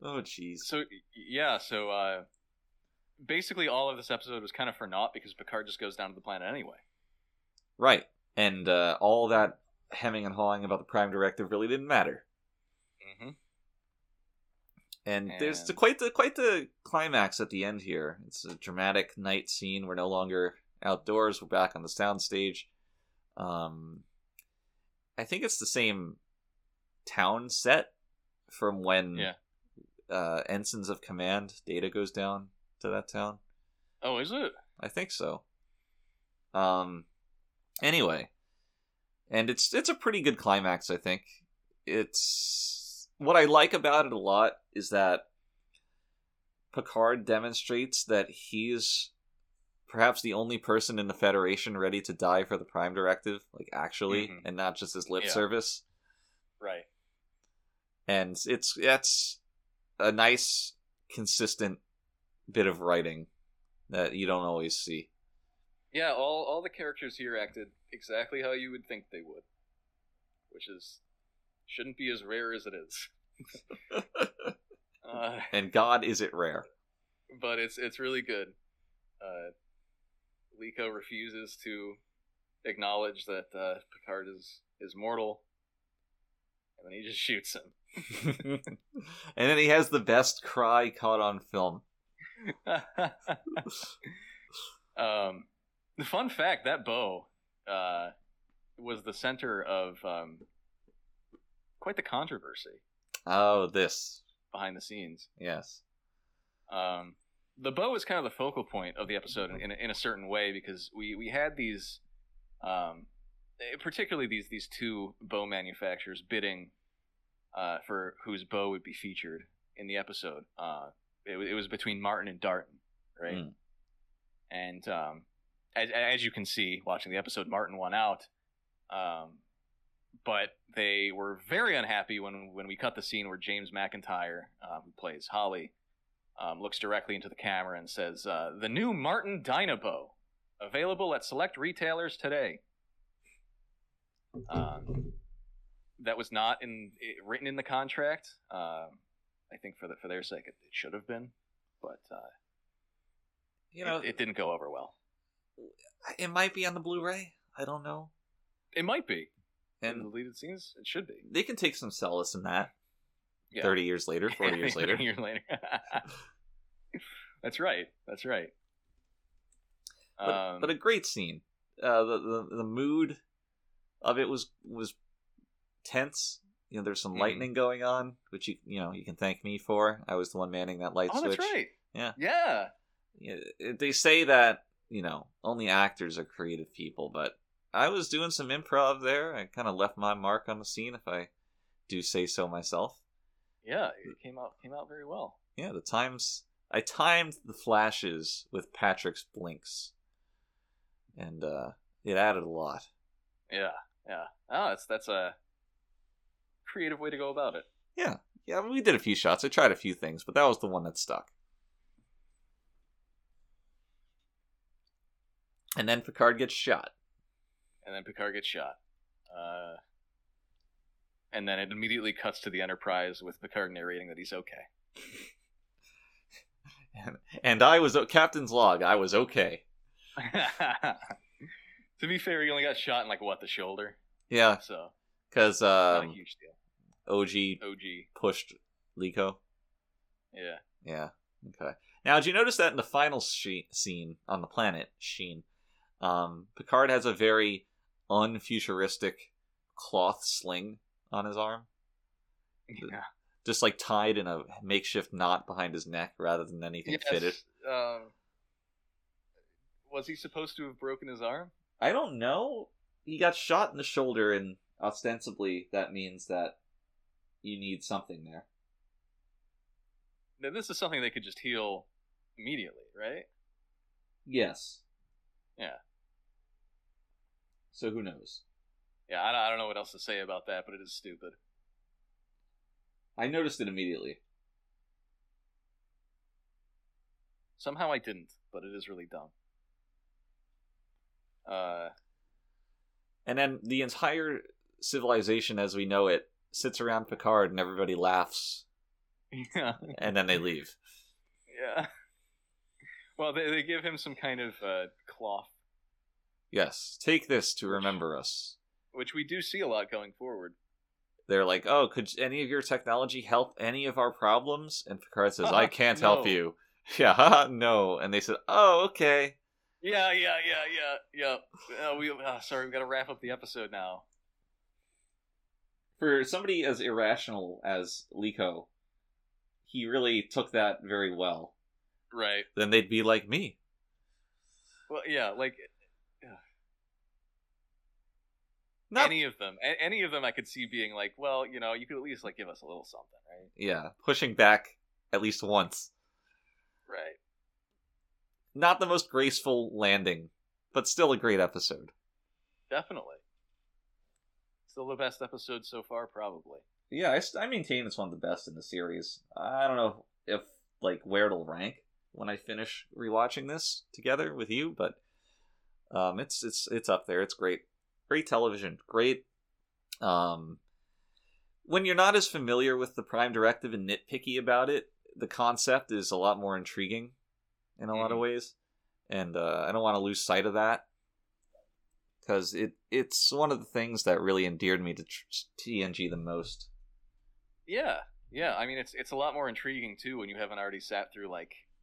Oh, jeez. So, yeah, basically all of this episode was kind of for naught because Picard just goes down to the planet anyway. Right. And all that hemming and hawing about the Prime Directive really didn't matter. Mm-hmm. And there's quite the climax at the end here. It's a dramatic night scene. We're no longer outdoors. We're back on the soundstage. I think it's the same town set from when... Yeah. Ensigns of Command, Data goes down to that town. Oh, is it? I think so. Anyway, and it's a pretty good climax, I think. It's what I like about it a lot is that Picard demonstrates that he's perhaps the only person in the Federation ready to die for the Prime Directive, like actually, and not just as lip service. Right. And that's a nice, consistent bit of writing that you don't always see. Yeah, all the characters here acted exactly how you would think they would, which shouldn't be as rare as it is. And God, is it rare? But it's really good. Liko refuses to acknowledge that Picard is mortal, and then he just shoots him. And then he has the best cry caught on film. Fun fact, that bow was the center of quite the controversy. Oh, this. Behind the scenes. Yes. The bow is kind of the focal point of the episode in a certain way, because we had these, particularly these two bow manufacturers bidding for whose bow would be featured in the episode. It was between Martin and Darton, right? Mm. And as you can see watching the episode, Martin won out. But they were very unhappy when we cut the scene where James McIntyre, who plays Holly, looks directly into the camera and says, "The new Martin Dynabow, available at select retailers today." That was not written in the contract. I think for their sake, it should have been, but it didn't go over well. It might be on the Blu-ray. I don't know. It might be. And in deleted scenes, it should be. They can take some solace in that. Yeah. 30 years later, 40 years later. 30 years later. That's right. But a great scene. The mood of it was tense. You know, there's some lightning going on, which you can thank me for. I was the one manning that light switch. Oh, that's right. Yeah. They say that only actors are creative people, but I was doing some improv there. I kind of left my mark on the scene, if I do say so myself. Yeah, it came out very well. Yeah, the times I timed the flashes with Patrick's blinks, and it added a lot. Yeah. Oh, that's a creative way to go about it. Yeah, we did a few shots. I tried a few things, but that was the one that stuck. And then Picard gets shot. And then it immediately cuts to the Enterprise with Picard narrating that he's okay. and I was... Captain's log, I was okay. To be fair, he only got shot in, the shoulder? Yeah. So... Because not a huge deal. OG pushed Liko. Yeah. Okay. Now, did you notice that in the final scene on the planet Sheen, Picard has a very unfuturistic cloth sling on his arm? Yeah. Just tied in a makeshift knot behind his neck rather than anything fitted. Was he supposed to have broken his arm? I don't know. He got shot in the shoulder and... ostensibly, that means that you need something there. Now, this is something they could just heal immediately, right? Yes. Yeah. So who knows? Yeah, I don't know what else to say about that, but it is stupid. I noticed it immediately. Somehow I didn't, but it is really dumb. And then the entire... civilization as we know it sits around Picard and everybody laughs. Yeah. And then they leave. Yeah. Well, they give him some kind of cloth. Yes. Take this to remember us. Which we do see a lot going forward. They're like, "Oh, could any of your technology help any of our problems?" And Picard says, "I can't help you." Yeah, no. And they said, "Oh, okay. Yeah. Sorry, we've got to wrap up the episode now." For somebody as irrational as Liko, he really took that very well. Right. Then they'd be like me. Well, yeah, Not... Any of them I could see being like, well, you could at least, give us a little something, right? Yeah, pushing back at least once. Right. Not the most graceful landing, but still a great episode. Definitely. Still the best episode so far, probably. Yeah, I maintain it's one of the best in the series. I don't know if where it'll rank when I finish rewatching this together with you, but it's up there. It's great, great television, great. When you're not as familiar with the Prime Directive and nitpicky about it, the concept is a lot more intriguing in a lot of ways, and I don't want to lose sight of that. Because it's one of the things that really endeared me to TNG the most. Yeah. I mean, it's a lot more intriguing, too, when you haven't already sat through,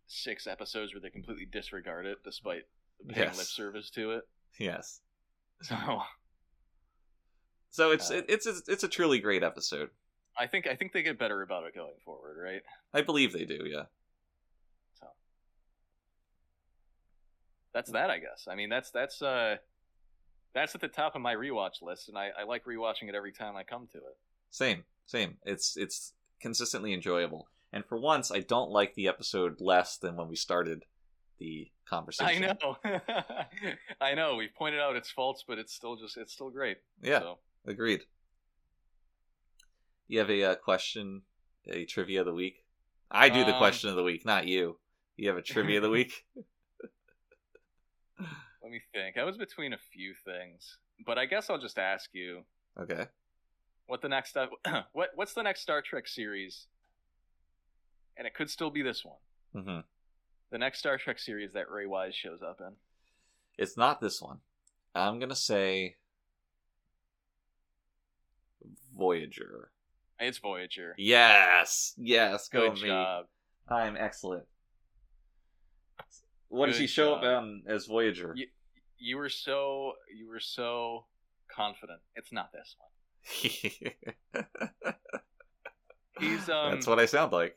six episodes where they completely disregard it despite paying lip service to it. Yes. So it's a truly great episode. I think they get better about it going forward, right? I believe they do, yeah. So that's that, I guess. I mean, that's at the top of my rewatch list, and I like rewatching it every time I come to it. Same. It's consistently enjoyable. And for once, I don't like the episode less than when we started the conversation. I know. We've pointed out its faults, but it's still great. Yeah, so. Agreed. You have a question, a trivia of the week? I do the question of the week, not you. You have a trivia of the week? Let me think. I was between a few things, but I guess I'll just ask you. Okay. What's the next Star Trek series? And it could still be this one. Mm-hmm. The next Star Trek series that Ray Wise shows up in. It's not this one. I'm going to say Voyager. It's Voyager. Yes. Yes. Good job. I'm excellent. What does he show up as Voyager? You were so confident. It's not this one. That's what I sound like.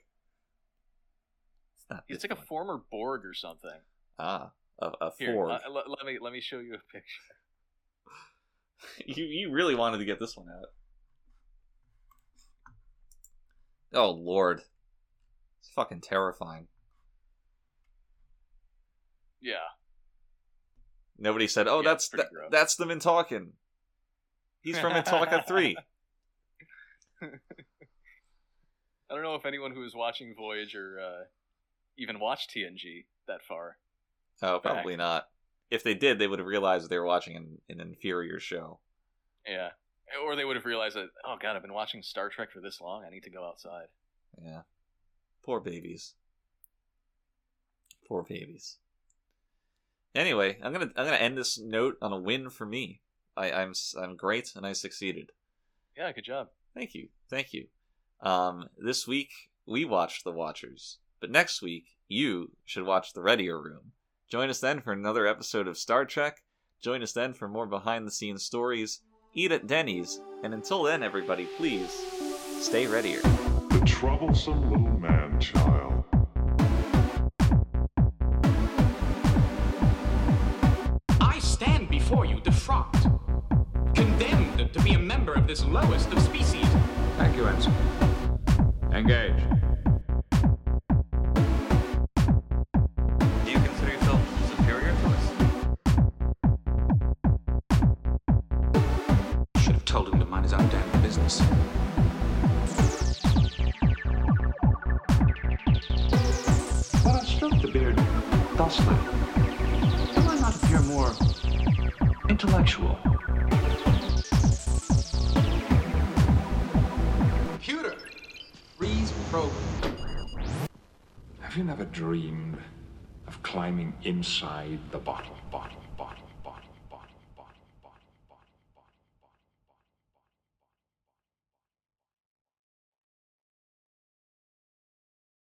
He's like a former Borg or something. Borg. Let me show you a picture. You really wanted to get this one out. Oh Lord, it's fucking terrifying. Yeah. Nobody said, "Oh, that's the Mintakan. He's from Mintakan 3." I don't know if anyone who was watching Voyager. Even watch TNG that far. Oh, probably not. If they did, they would have realized they were watching an inferior show. Yeah. Or they would have realized that, oh god, I've been watching Star Trek for this long, I need to go outside. Yeah. Poor babies. Poor babies. Anyway, I'm gonna end this note on a win for me. I'm great and I succeeded. Yeah, good job. Thank you. This week we watched The Watchers. But next week, you should watch The Readier Room. Join us then for another episode of Star Trek. Join us then for more behind-the-scenes stories. Eat at Denny's. And until then, everybody, please, stay readier. The troublesome little man-child. I stand before you defrocked, condemned to be a member of this lowest of species. Thank you, Ensign. Engage. Computer, freeze program. Have you never dreamed of climbing inside the bottle?